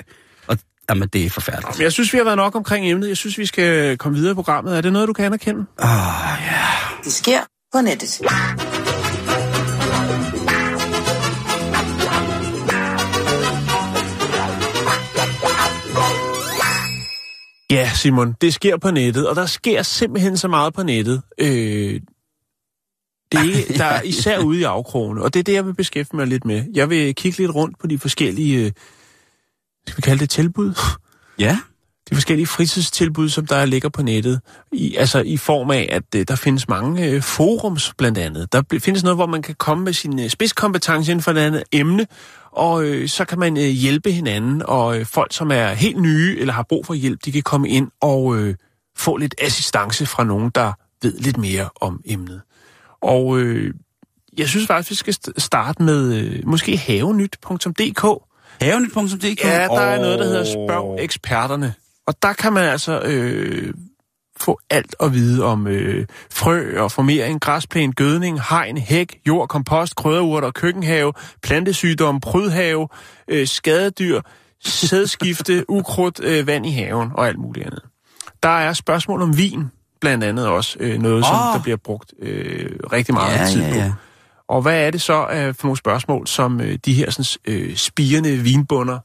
Og jamen, det er forfærdeligt. Jeg synes, vi har været nok omkring emnet. Jeg synes, vi skal komme videre i programmet. Er det noget, du kan anerkende? Ja. Det sker på nettet. Ja, Simon, det sker på nettet, og der sker simpelthen så meget på nettet. Der er især ude i afkrogene, og det er det, jeg vil beskæftige mig lidt med. Jeg vil kigge lidt rundt på de forskellige, skal vi kalde det tilbud? Ja. De forskellige fritidstilbud, som der ligger på nettet. I form af, at der findes mange forums blandt andet. Der findes noget, hvor man kan komme med sin spidskompetence inden for et andet emne, og så kan man hjælpe hinanden, og folk, som er helt nye eller har brug for hjælp, de kan komme ind og få lidt assistance fra nogen, der ved lidt mere om emnet. Og jeg synes faktisk, vi skal starte med måske havenyt.dk. Havenyt.dk? Ja, der er noget, der hedder Spørg Eksperterne. Og der kan man altså få alt at vide om frø og formering, græsplæne, gødning, hegn, hæk, jord, kompost, krydderurter, køkkenhave, plantesygdomme, prydhave, skadedyr, sædskifte, ukrudt, vand i haven og alt muligt andet. Der er spørgsmål om vin, blandt andet også noget, som der bliver brugt rigtig meget tid på. Ja. Og hvad er det så for nogle spørgsmål, som de her sådan, spirende vinbunder...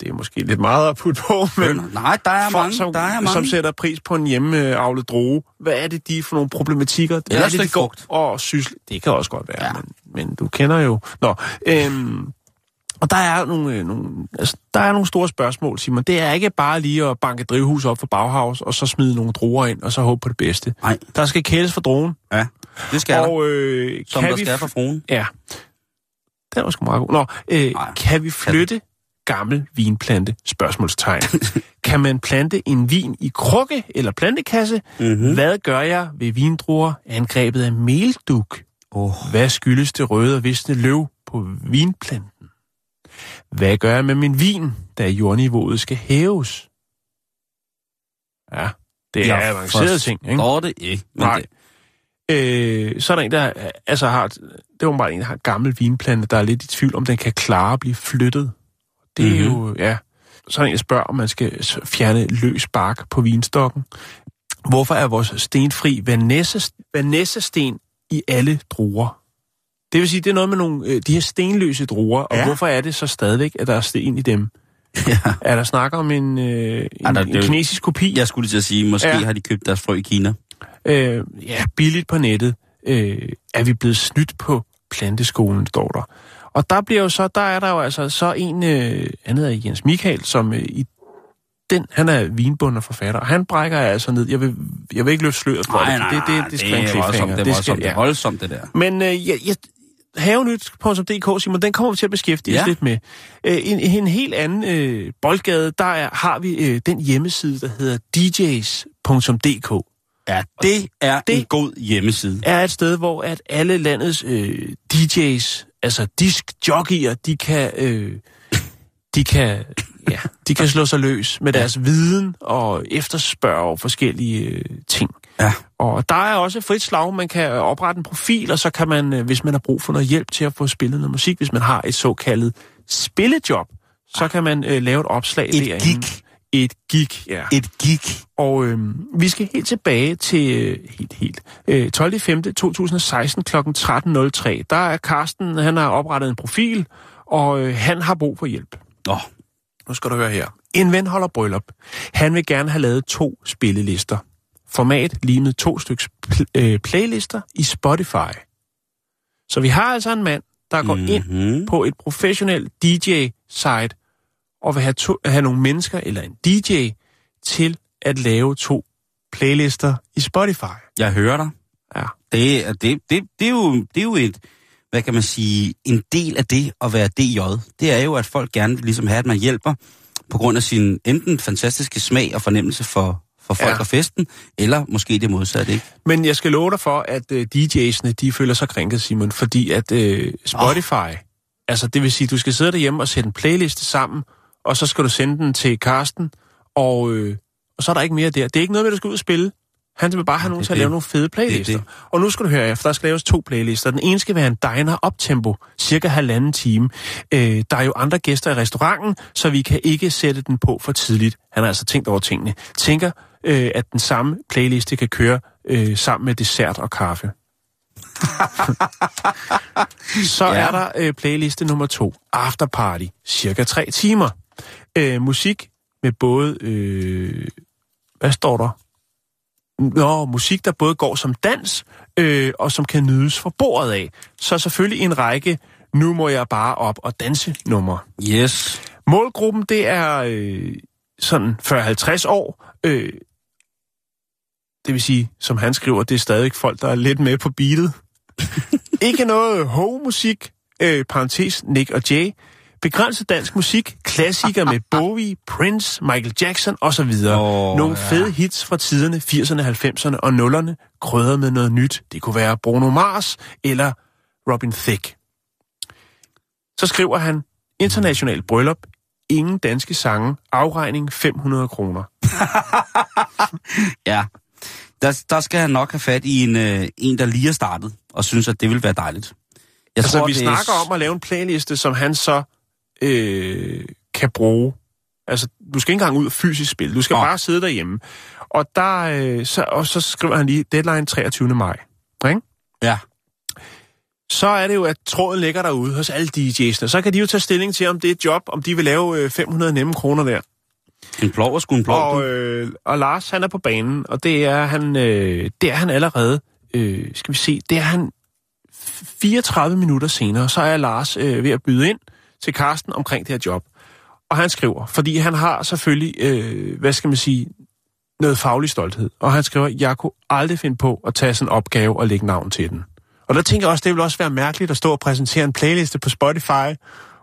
Det er måske lidt meget at putte på, men nej, der er mange, som sætter pris på en hjemmeavlet droge. Hvad er det, de for nogle problematikker? Eller det frugt. Og sysle. Det kan også godt være, men du kender jo... Nå, og der er nogle store spørgsmål, Simon. Det er ikke bare lige at banke drivhus op for Bauhaus, og så smide nogle droger ind, og så håbe på det bedste. Nej. Der skal kæles for drogen. Ja, det skal og, som kan der skal for fruen. Ja. Det er også meget god. Nå, kan vi flytte... gammel vinplante, spørgsmålstegn. Kan man plante en vin i krukke eller plantekasse? Mm-hmm. Hvad gør jeg ved vindruer angrebet af meldug? Hvad skyldes det røde og visne løv på vinplanten? Hvad gør jeg med min vin, da jordniveauet skal hæves? Ja, det er avancerede ting, ikke? Jeg forstår det ikke. Nej. Så er der en, der har en gammel vinplante, der er lidt i tvivl, om den kan klare at blive flyttet. Det er jo, sådan jeg spørger, om man skal fjerne løs bark på vinstokken. Hvorfor er vores stenfri vanessesten i alle druer? Det vil sige, det er noget med nogle, de her stenløse druer, og hvorfor er det så stadigvæk, at der er sten i dem? Ja. Er der snakker om en kinesisk kopi? Jeg skulle til at sige, måske har de købt deres frø i Kina. Billigt på nettet. Er vi blevet snydt på planteskolen, står der. Og der er der jo en andet af Jens Michael, som han er vinbunder forfatter. Han brækker altså ned. Jeg vil ikke løfte sløret for det. Det er voldsomt, det der. Men havenyt.dk, Simon, den kommer vi til at beskæftige os lidt med. En helt anden boldgade, har vi den hjemmeside, der hedder djs.dk. Ja, det er en god hjemmeside. Er et sted, hvor at alle landets DJ's, altså diskjockeyer, de kan slå sig løs med deres viden og efterspørge forskellige ting. Ja. Og der er også frit slag, man kan oprette en profil, og så kan man, hvis man har brug for noget hjælp til at få spillet noget musik, hvis man har et såkaldt spillejob, så kan man lave et opslag derinde. Et gig. Yeah. Et gig. Og vi skal helt tilbage til 12.5.2016 kl. 13.03. Der er Carsten, han har oprettet en profil, og han har brug for hjælp. Nå, nu skal du høre her. En ven holder bryllup. Han vil gerne have lavet 2 spillelister. Format lignede 2 styks playlister i Spotify. Så vi har altså en mand, der går ind på et professionelt DJ-site, og vil have nogle mennesker eller en DJ til at lave 2 playlister i Spotify. Jeg hører dig. Ja. Det er jo et, hvad kan man sige, en del af det at være DJ. Det er jo, at folk gerne vil ligesom have, at man hjælper på grund af sin enten fantastiske smag og fornemmelse for folk og festen, eller måske det modsatte, ikke? Men jeg skal love dig for, at DJ'sne, de føler sig krænket, Simon, fordi at Spotify, altså det vil sige, du skal sidde derhjemme og sætte en playliste sammen, og så skal du sende den til Carsten, og så er der ikke mere der. Det er ikke noget med, at du skal ud og spille. Han vil bare have nogen til at lave nogle fede playlister. Det. Og nu skal du høre jer, for der skal laves 2 playlister. Den ene skal være en diner optempo, cirka 1,5 time. Der er jo andre gæster i restauranten, så vi kan ikke sætte den på for tidligt. Han har altså tænkt over tingene. Tænker, at den samme playliste kan køre sammen med dessert og kaffe. Så er der playliste nummer 2, afterparty, cirka 3 timer. Musik med både... hvad står der? Nå, musik, der både går som dans, og som kan nydes fra bordet af. Så selvfølgelig en række, nu må jeg bare op og danse numre. Yes. Målgruppen, det er sådan 40-50 år. Det vil sige, som han skriver, det er stadig folk, der er lidt med på beatet. Ikke noget ho-musik, parentes Nick og Jay. Begrænset dansk musik, klassikere med Bowie, Prince, Michael Jackson osv. Nogle fede hits fra tiderne, 80'erne, 90'erne og 0'erne, krydret med noget nyt. Det kunne være Bruno Mars eller Robin Thicke. Så skriver han, international bryllup, ingen danske sange, afregning 500 kroner. Ja, der skal han nok have fat i en, der lige er startet, og synes, at det vil være dejligt. Jeg tror, vi snakker om at lave en playliste, som han så kan bruge. Altså, du skal ikke engang ud og fysisk spille. Du skal bare sidde derhjemme. Og der så skriver han lige deadline 23. maj. Ikke? Ja. Så er det jo, at tråden ligger derude hos alle DJ's'ne. Så kan de jo tage stilling til, om det er et job, om de vil lave 500 nemme kroner der. En plov og sgu en plov. Og Lars, han er på banen, og det er han allerede. Skal vi se, det er han 34 minutter senere, så er Lars ved at byde ind til Carsten omkring det her job. Og han skriver, fordi han har selvfølgelig, noget faglig stolthed. Og han skriver, jeg kunne aldrig finde på at tage sådan en opgave og lægge navn til den. Og der tænker jeg også, det ville også være mærkeligt at stå og præsentere en playliste på Spotify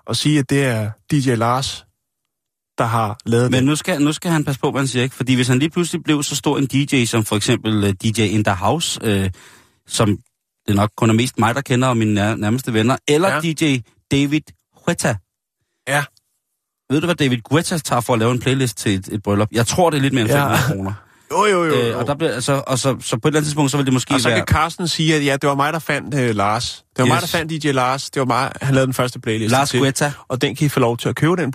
og sige, at det er DJ Lars, der har lavet det. Men nu skal han passe på, hvad han siger, ikke? Fordi hvis han lige pludselig blev så stor en DJ, som for eksempel DJ In The House, som det nok kun er mest mig, der kender, og mine nærmeste venner, eller DJ David Guetta. Ja. Ved du, hvad David Guetta tager for at lave en playlist til et bryllup? Jeg tror, det er lidt mere end 500 kroner. Jo. Og der bliver, altså, så på et eller andet tidspunkt, så vil det måske være... Og så kan Carsten sige, at det var mig, der fandt Lars. Det var mig, der fandt DJ Lars. Det var mig, han lavede den første playlist. Lars Guetta. Og den kan I få lov til at købe, den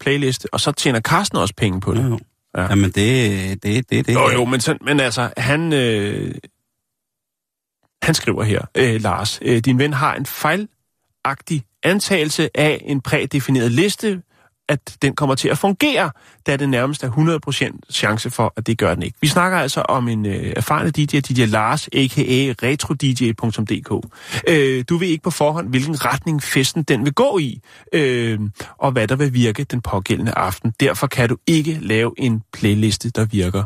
playlist, og så tjener Carsten også penge på det. Ja. Jamen, det. Jo, men altså, han... Han skriver her, Lars, din ven har en fejlagtig antagelse af en prædefineret liste, at den kommer til at fungere, da det nærmest er 100% chance for, at det gør den ikke. Vi snakker altså om en erfaren DJ Lars, a.k.a. retrodj.dk. Du ved ikke på forhånd, hvilken retning festen den vil gå i, og hvad der vil virke den pågældende aften. Derfor kan du ikke lave en playliste, der virker.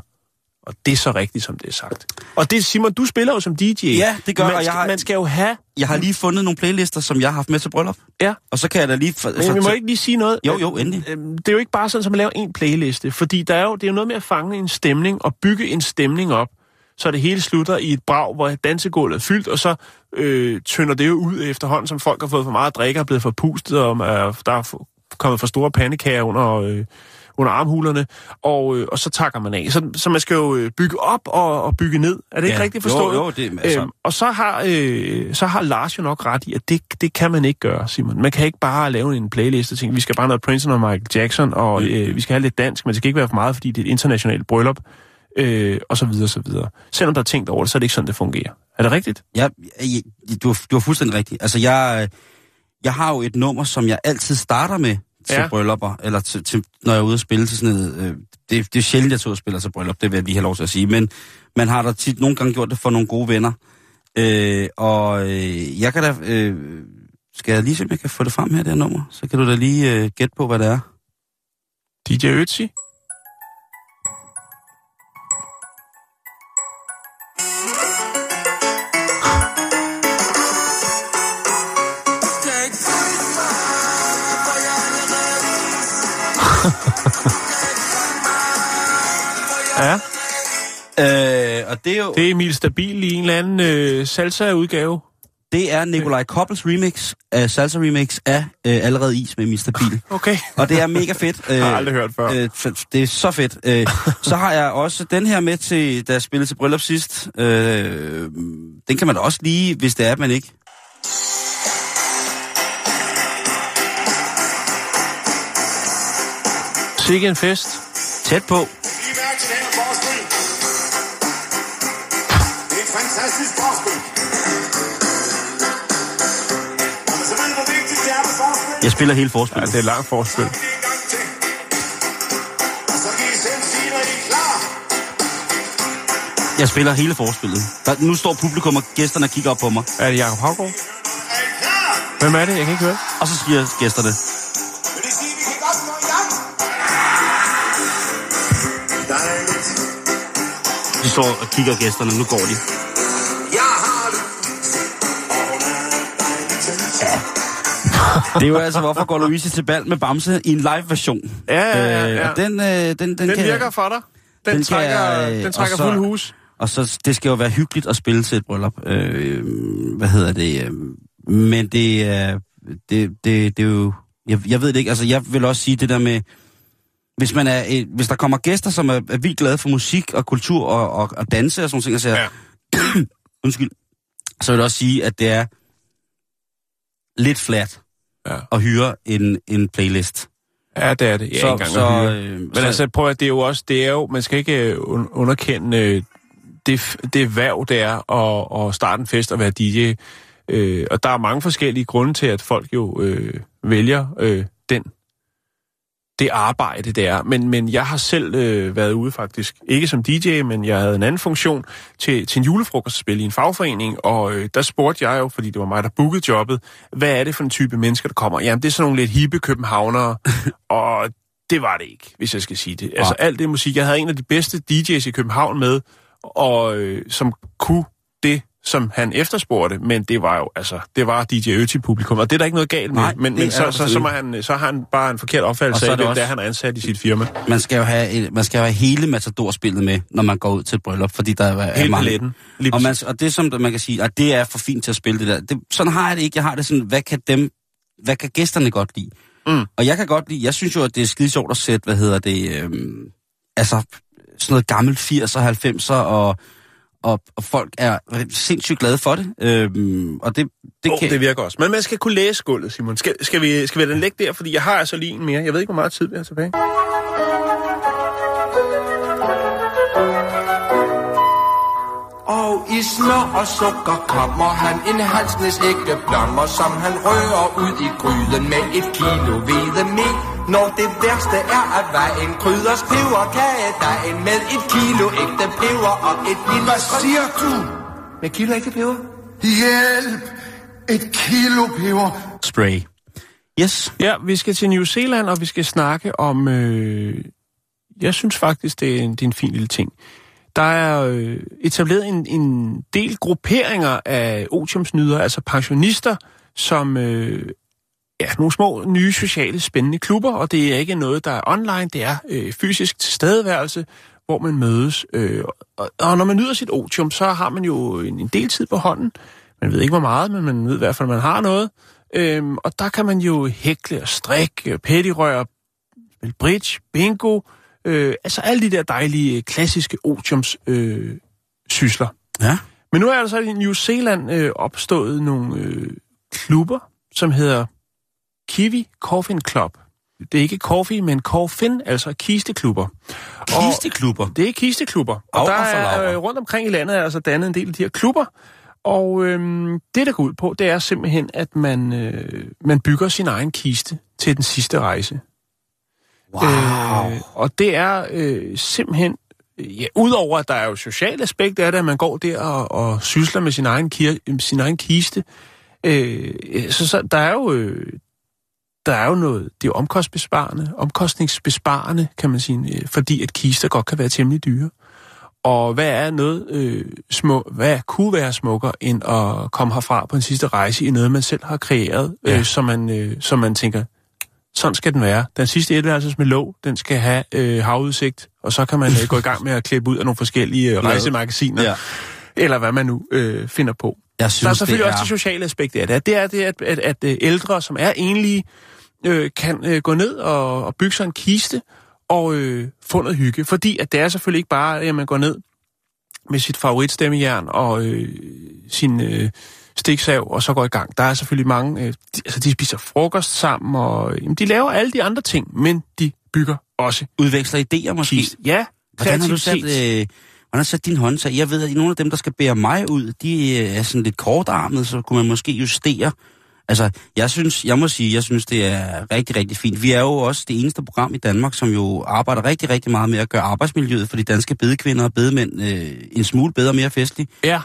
Og det er så rigtigt, som det er sagt. Og det, Simon, du spiller jo som DJ. Ja, det gør man skal jo have... Jeg har lige fundet nogle playlister, som jeg har haft med til bryllup. Ja. Og så kan jeg da lige... Men vi må ikke lige sige noget. Jo, endelig. Det er jo ikke bare sådan, at man laver en playliste. Fordi det er jo noget med at fange en stemning og bygge en stemning op. Så det hele slutter i et brag, hvor dansegulvet er fyldt, og så tynder det jo ud efterhånden, som folk har fået for meget at drikke og er blevet forpustet, og der er kommet for store pandekager under under armhulerne, og så takker man af. Så man skal jo bygge op og bygge ned. Er det ikke rigtigt forstået? Jo, det altså... og så har Lars jo nok ret i, at det kan man ikke gøre, Simon. Man kan ikke bare lave en playliste og tænke, vi skal bare noget Prince og Michael Jackson, og vi skal have lidt dansk, men det skal ikke være for meget, fordi det er et internationalt bryllup. Og så videre, så videre. Selvom der er tænkt over det, så er det ikke sådan, det fungerer. Er det rigtigt? Ja, du er fuldstændig rigtig. Altså, jeg har jo et nummer, som jeg altid starter med til bryllupper, eller til, når jeg er ude og spille til sådan noget. Det er sjældent, jeg tager ud og spiller til bryllup, det vil jeg lige have lov til at sige. Men man har da tit nogle gange gjort det for nogle gode venner. Og jeg kan da... skal jeg lige se, om jeg kan få det frem her, det her nummer? Så kan du da lige gætte på, hvad det er. DJ Ötzi? Ja. Og det er jo... Det er Emil Stabil i en eller anden salsa-udgave. Det er Nikolaj Koppels remix, salsa-remix af Allerede Is med Emil Stabil. Okay. Og det er mega fedt. Jeg har aldrig hørt før. Det er så fedt. Så har jeg også den her med til, da jeg spillede til bryllup sidst. Den kan man også lige, hvis det er, at man ikke... Sikke en fest. Tæt på. Jeg spiller hele forspil. Ja, det er langt forspil. Jeg spiller hele forspillet. Nu står publikum og gæsterne og kigger op på mig. Er det Jacob Havgaard? Hvem er det? Jeg kan ikke høre. Og så siger gæsterne. De står og kigger gæsterne. Nu går de. Ja. Det er jo altså, hvorfor går Louise til bal med Bamse i en live-version. Ja. Den virker jeg, for dig. Den trækker fuld hus. Og så, det skal jo være hyggeligt at spille til et bryllup. Men det er jo... Jeg ved det ikke. Altså, jeg vil også sige det der med... Hvis der kommer gæster, som er vildt glade for musik og kultur og danse og sådan ting, så, undskyld, så vil jeg også sige, at det er lidt flat. Og hyre en playlist. Ja, det er det. Ja, men altså, prøv at det er jo også, det er jo, man skal ikke underkende det værv, det er at starte en fest og være DJ. Og der er mange forskellige grunde til, at folk jo vælger det arbejde, det er. Men jeg har selv været ude faktisk, ikke som DJ, men jeg havde en anden funktion til en julefrokostspil i en fagforening, og der spurgte jeg jo, fordi det var mig, der bookede jobbet, hvad er det for en type mennesker, der kommer? Jamen, det er sådan nogle lidt hippe københavnere, og det var det ikke, hvis jeg skal sige det. Altså, alt det musik. Jeg havde en af de bedste DJ's i København med, og som kunne det, som han efterspurgte, men det var jo, altså, det var DJ Ötzi-publikum, og det er der ikke noget galt med. Nej, men så har han bare en forkert opfattelse af, hvem det er, han er ansat i sit firma. Man skal jo have hele matadorspillet med, når man går ud til et bryllup, fordi der er hele mange... Og det, som man kan sige, at det er for fint til at spille det der. Sådan har jeg det ikke. Jeg har det sådan, hvad kan gæsterne godt lide? Mm. Og jeg kan godt lide... Jeg synes jo, at det er skide sjovt at sætte, sådan noget gammelt 80'er, 90'er og folk er sindssygt glade for det. Og det virker også. Men man skal kunne læse gulvet, Simon. Skal vi den lægge der? Fordi jeg har altså lige en mere. Jeg ved ikke, hvor meget tid vi har tilbage. Og i smør og sukker kommer han en halsnes ægte blommer, som han rører ud i gryden med 1 kilo hvedemel. Når det værste er, at vejen krydders peberkage dejen med 1 kilo ægte peber og 1 liter... Hvad siger du? Med kilo ægte peber? Hjælp! 1 kilo peber! Spray. Yes. Ja, vi skal til New Zealand, og vi skal snakke om... Jeg synes faktisk, det er en fin lille ting. Der er etableret en del grupperinger af otiumsnydere, altså pensionister, som... nogle små, nye, sociale, spændende klubber, og det er ikke noget, der er online, det er fysisk tilstedeværelse, hvor man mødes. Og når man nyder sit otium, så har man jo en del tid på hånden. Man ved ikke, hvor meget, men man ved i hvert fald, at man har noget. Og der kan man jo hækle og strikke, pettirør, spille bridge, bingo, altså alle de der dejlige klassiske otiumssysler. Ja. Men nu er der så i New Zealand opstået nogle klubber, som hedder Kiwi Coffin Club. Det er ikke coffee, men coffin, altså kisteklubber. Kisteklubber? Og det er kisteklubber. Og der er rundt omkring i landet er altså dannet en del af de her klubber. Og det, der går ud på, det er simpelthen, at man bygger sin egen kiste til den sidste rejse. Wow! Og det er simpelthen... Ja, udover at der er jo et socialt aspekt af det, at man går der og sysler med sin egen kiste, så der er jo... noget, det er omkostningsbesparende, kan man sige, fordi at kister godt kan være temmelig dyre. Og hvad er noget hvad kunne være smukkere end at komme herfra på en sidste rejse i noget man selv har kreeret, ja. som man tænker, sådan skal den være. Den sidste etværelses med låg, den skal have havudsigt, og så kan man gå i gang med at klippe ud af nogle forskellige rejsemagasiner, ja. Eller hvad man nu finder på. Jeg synes, der er selvfølgelig også det sociale aspekt af det. Det er det, at ældre, som er enlige, kan gå ned og bygge sig en kiste og få noget hygge. Fordi at det er selvfølgelig ikke bare, at man går ned med sit favoritstemmejern og sin stiksav og så går i gang. Der er selvfølgelig mange... de spiser frokost sammen, og de laver alle de andre ting, men de bygger også. Udveksler idéer måske? Kiste. Ja, kreativitet. Hvordan satte din hånd sig? Jeg ved, at nogle af dem, der skal bære mig ud, de er sådan lidt kortarmede, så kunne man måske justere. Altså, jeg synes, det er rigtig, rigtig fint. Vi er jo også det eneste program i Danmark, som jo arbejder rigtig, rigtig meget med at gøre arbejdsmiljøet for de danske bedekvinder og bedemænd en smule bedre og mere festlig. Ja,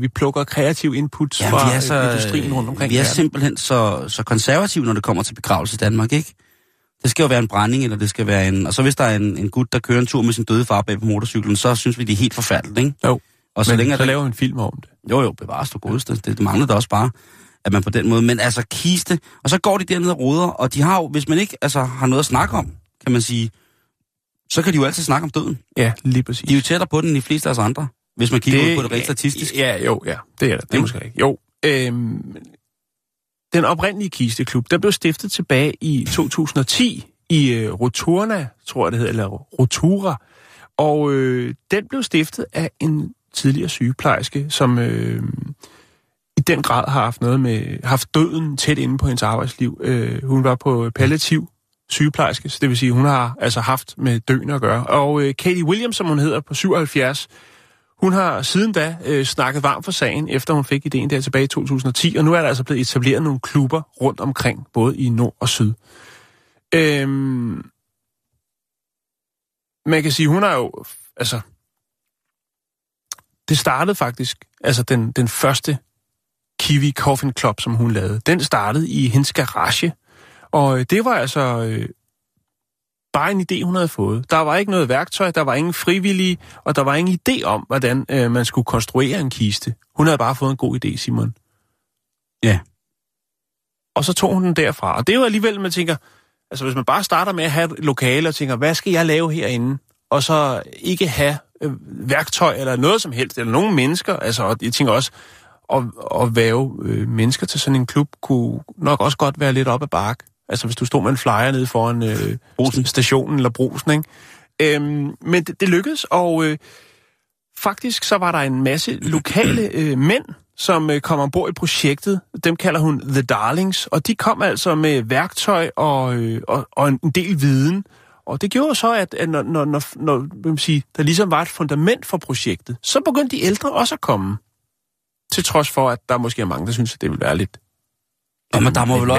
vi plukker kreative inputs fra industrien rundt omkring. Vi er simpelthen så konservative, når det kommer til begravelse i Danmark, ikke? Det skal jo være en brænding, eller det skal være en... Og så hvis der er en gut, der kører en tur med sin døde far bag på motorcyklen, så synes vi, det er helt forfærdeligt, ikke? Jo, og så laver en film om det. Jo, bevares du godeste. Det mangler da også bare, at man på den måde... Men altså, kiste... Og så går de dernede og roder, og de har jo... Hvis man ikke har noget at snakke om, kan man sige... Så kan de jo altid snakke om døden. Ja, lige præcis. De er jo tættere på den, de fleste af os andre. Hvis man kigger ud på det rent statistisk. Ja, det er det. Det er måske rigtigt. Jo, den oprindelige kisteklub, der blev stiftet tilbage i 2010 i Rotorua, tror jeg det hedder, eller Rotorua. Og den blev stiftet af en tidligere sygeplejerske, som i den grad har haft haft døden tæt inde på hendes arbejdsliv. Hun var på palliativ sygeplejerske, så det vil sige, hun har altså haft med døende at gøre. Og Katie Williams, som hun hedder, på 77, hun har siden da snakket varmt for sagen, efter hun fik ideen der tilbage i 2010, og nu er der altså blevet etableret nogle klubber rundt omkring, både i nord og syd. Man kan sige, hun har jo... Altså, det startede faktisk... Altså, den første Kiwi Coffin Club, som hun lavede, den startede i hendes garage, og det var altså... bare en idé, hun havde fået. Der var ikke noget værktøj, der var ingen frivillige, og der var ingen idé om, hvordan man skulle konstruere en kiste. Hun havde bare fået en god idé, Simon. Ja. Og så tog hun den derfra. Og det er jo alligevel, man tænker, altså hvis man bare starter med at have et lokale og tænker, hvad skal jeg lave herinde? Og så ikke have værktøj eller noget som helst, eller nogen mennesker. Altså, og jeg tænker også, at væve mennesker til sådan en klub kunne nok også godt være lidt op ad bakke. Altså, hvis du stod med en flyer nede foran stationen eller brusen, ikke? Men det lykkedes, og faktisk så var der en masse lokale mænd, som kom ombord i projektet. Dem kalder hun The Darlings, og de kom altså med værktøj og en del viden. Og det gjorde så, at når man siger, der ligesom var et fundament for projektet, så begyndte de ældre også at komme. Til trods for, at der måske er mange, der synes, at det ville være lidt... Men der må vel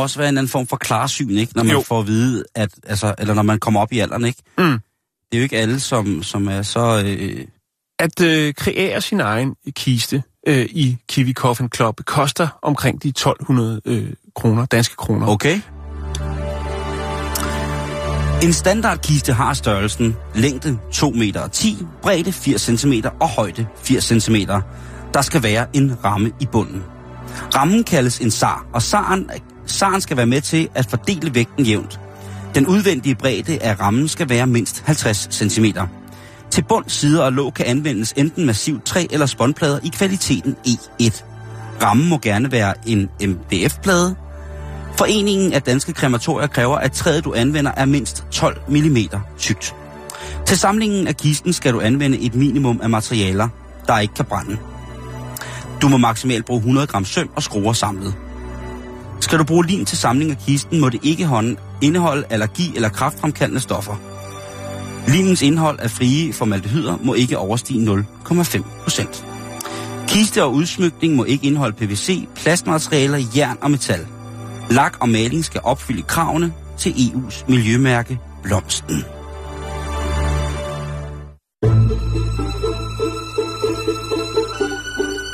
også være en anden form for klarsyn, ikke? Når man får at vide, at, altså, eller når man kommer op i alderen, ikke? Mm. Det er jo ikke alle, som er så... At kreere sin egen kiste i Kiwi Coffin Club koster omkring de 1.200 kroner, danske kroner. Okay. En standardkiste har størrelsen længde 2,10 meter, bredde 4 cm og højde 4 cm. Der skal være en ramme i bunden. Rammen kaldes en sar, og saren skal være med til at fordele vægten jævnt. Den udvendige bredde af rammen skal være mindst 50 cm. Til bund, sider og låg kan anvendes enten massivt træ eller spånplader i kvaliteten E1. Rammen må gerne være en MDF-plade. Foreningen af danske krematorier kræver, at træet, du anvender, er mindst 12 mm tykt. Til samlingen af kisten skal du anvende et minimum af materialer, der ikke kan brænde. Du må maksimalt bruge 100 gram søm og skruer samlet. Skal du bruge lim til samling af kisten, må det ikke indeholde allergi eller kræftfremkaldende stoffer. Limens indhold af frie formaldehyder må ikke overstige 0,5%. Kiste og udsmykning må ikke indeholde PVC, plastmaterialer, jern og metal. Lak og maling skal opfylde kravene til EU's miljømærke Blomsten.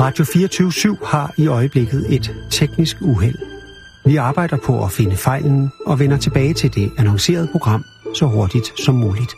Radio 24-7 har i øjeblikket et teknisk uheld. Vi arbejder på at finde fejlen og vender tilbage til det annoncerede program så hurtigt som muligt.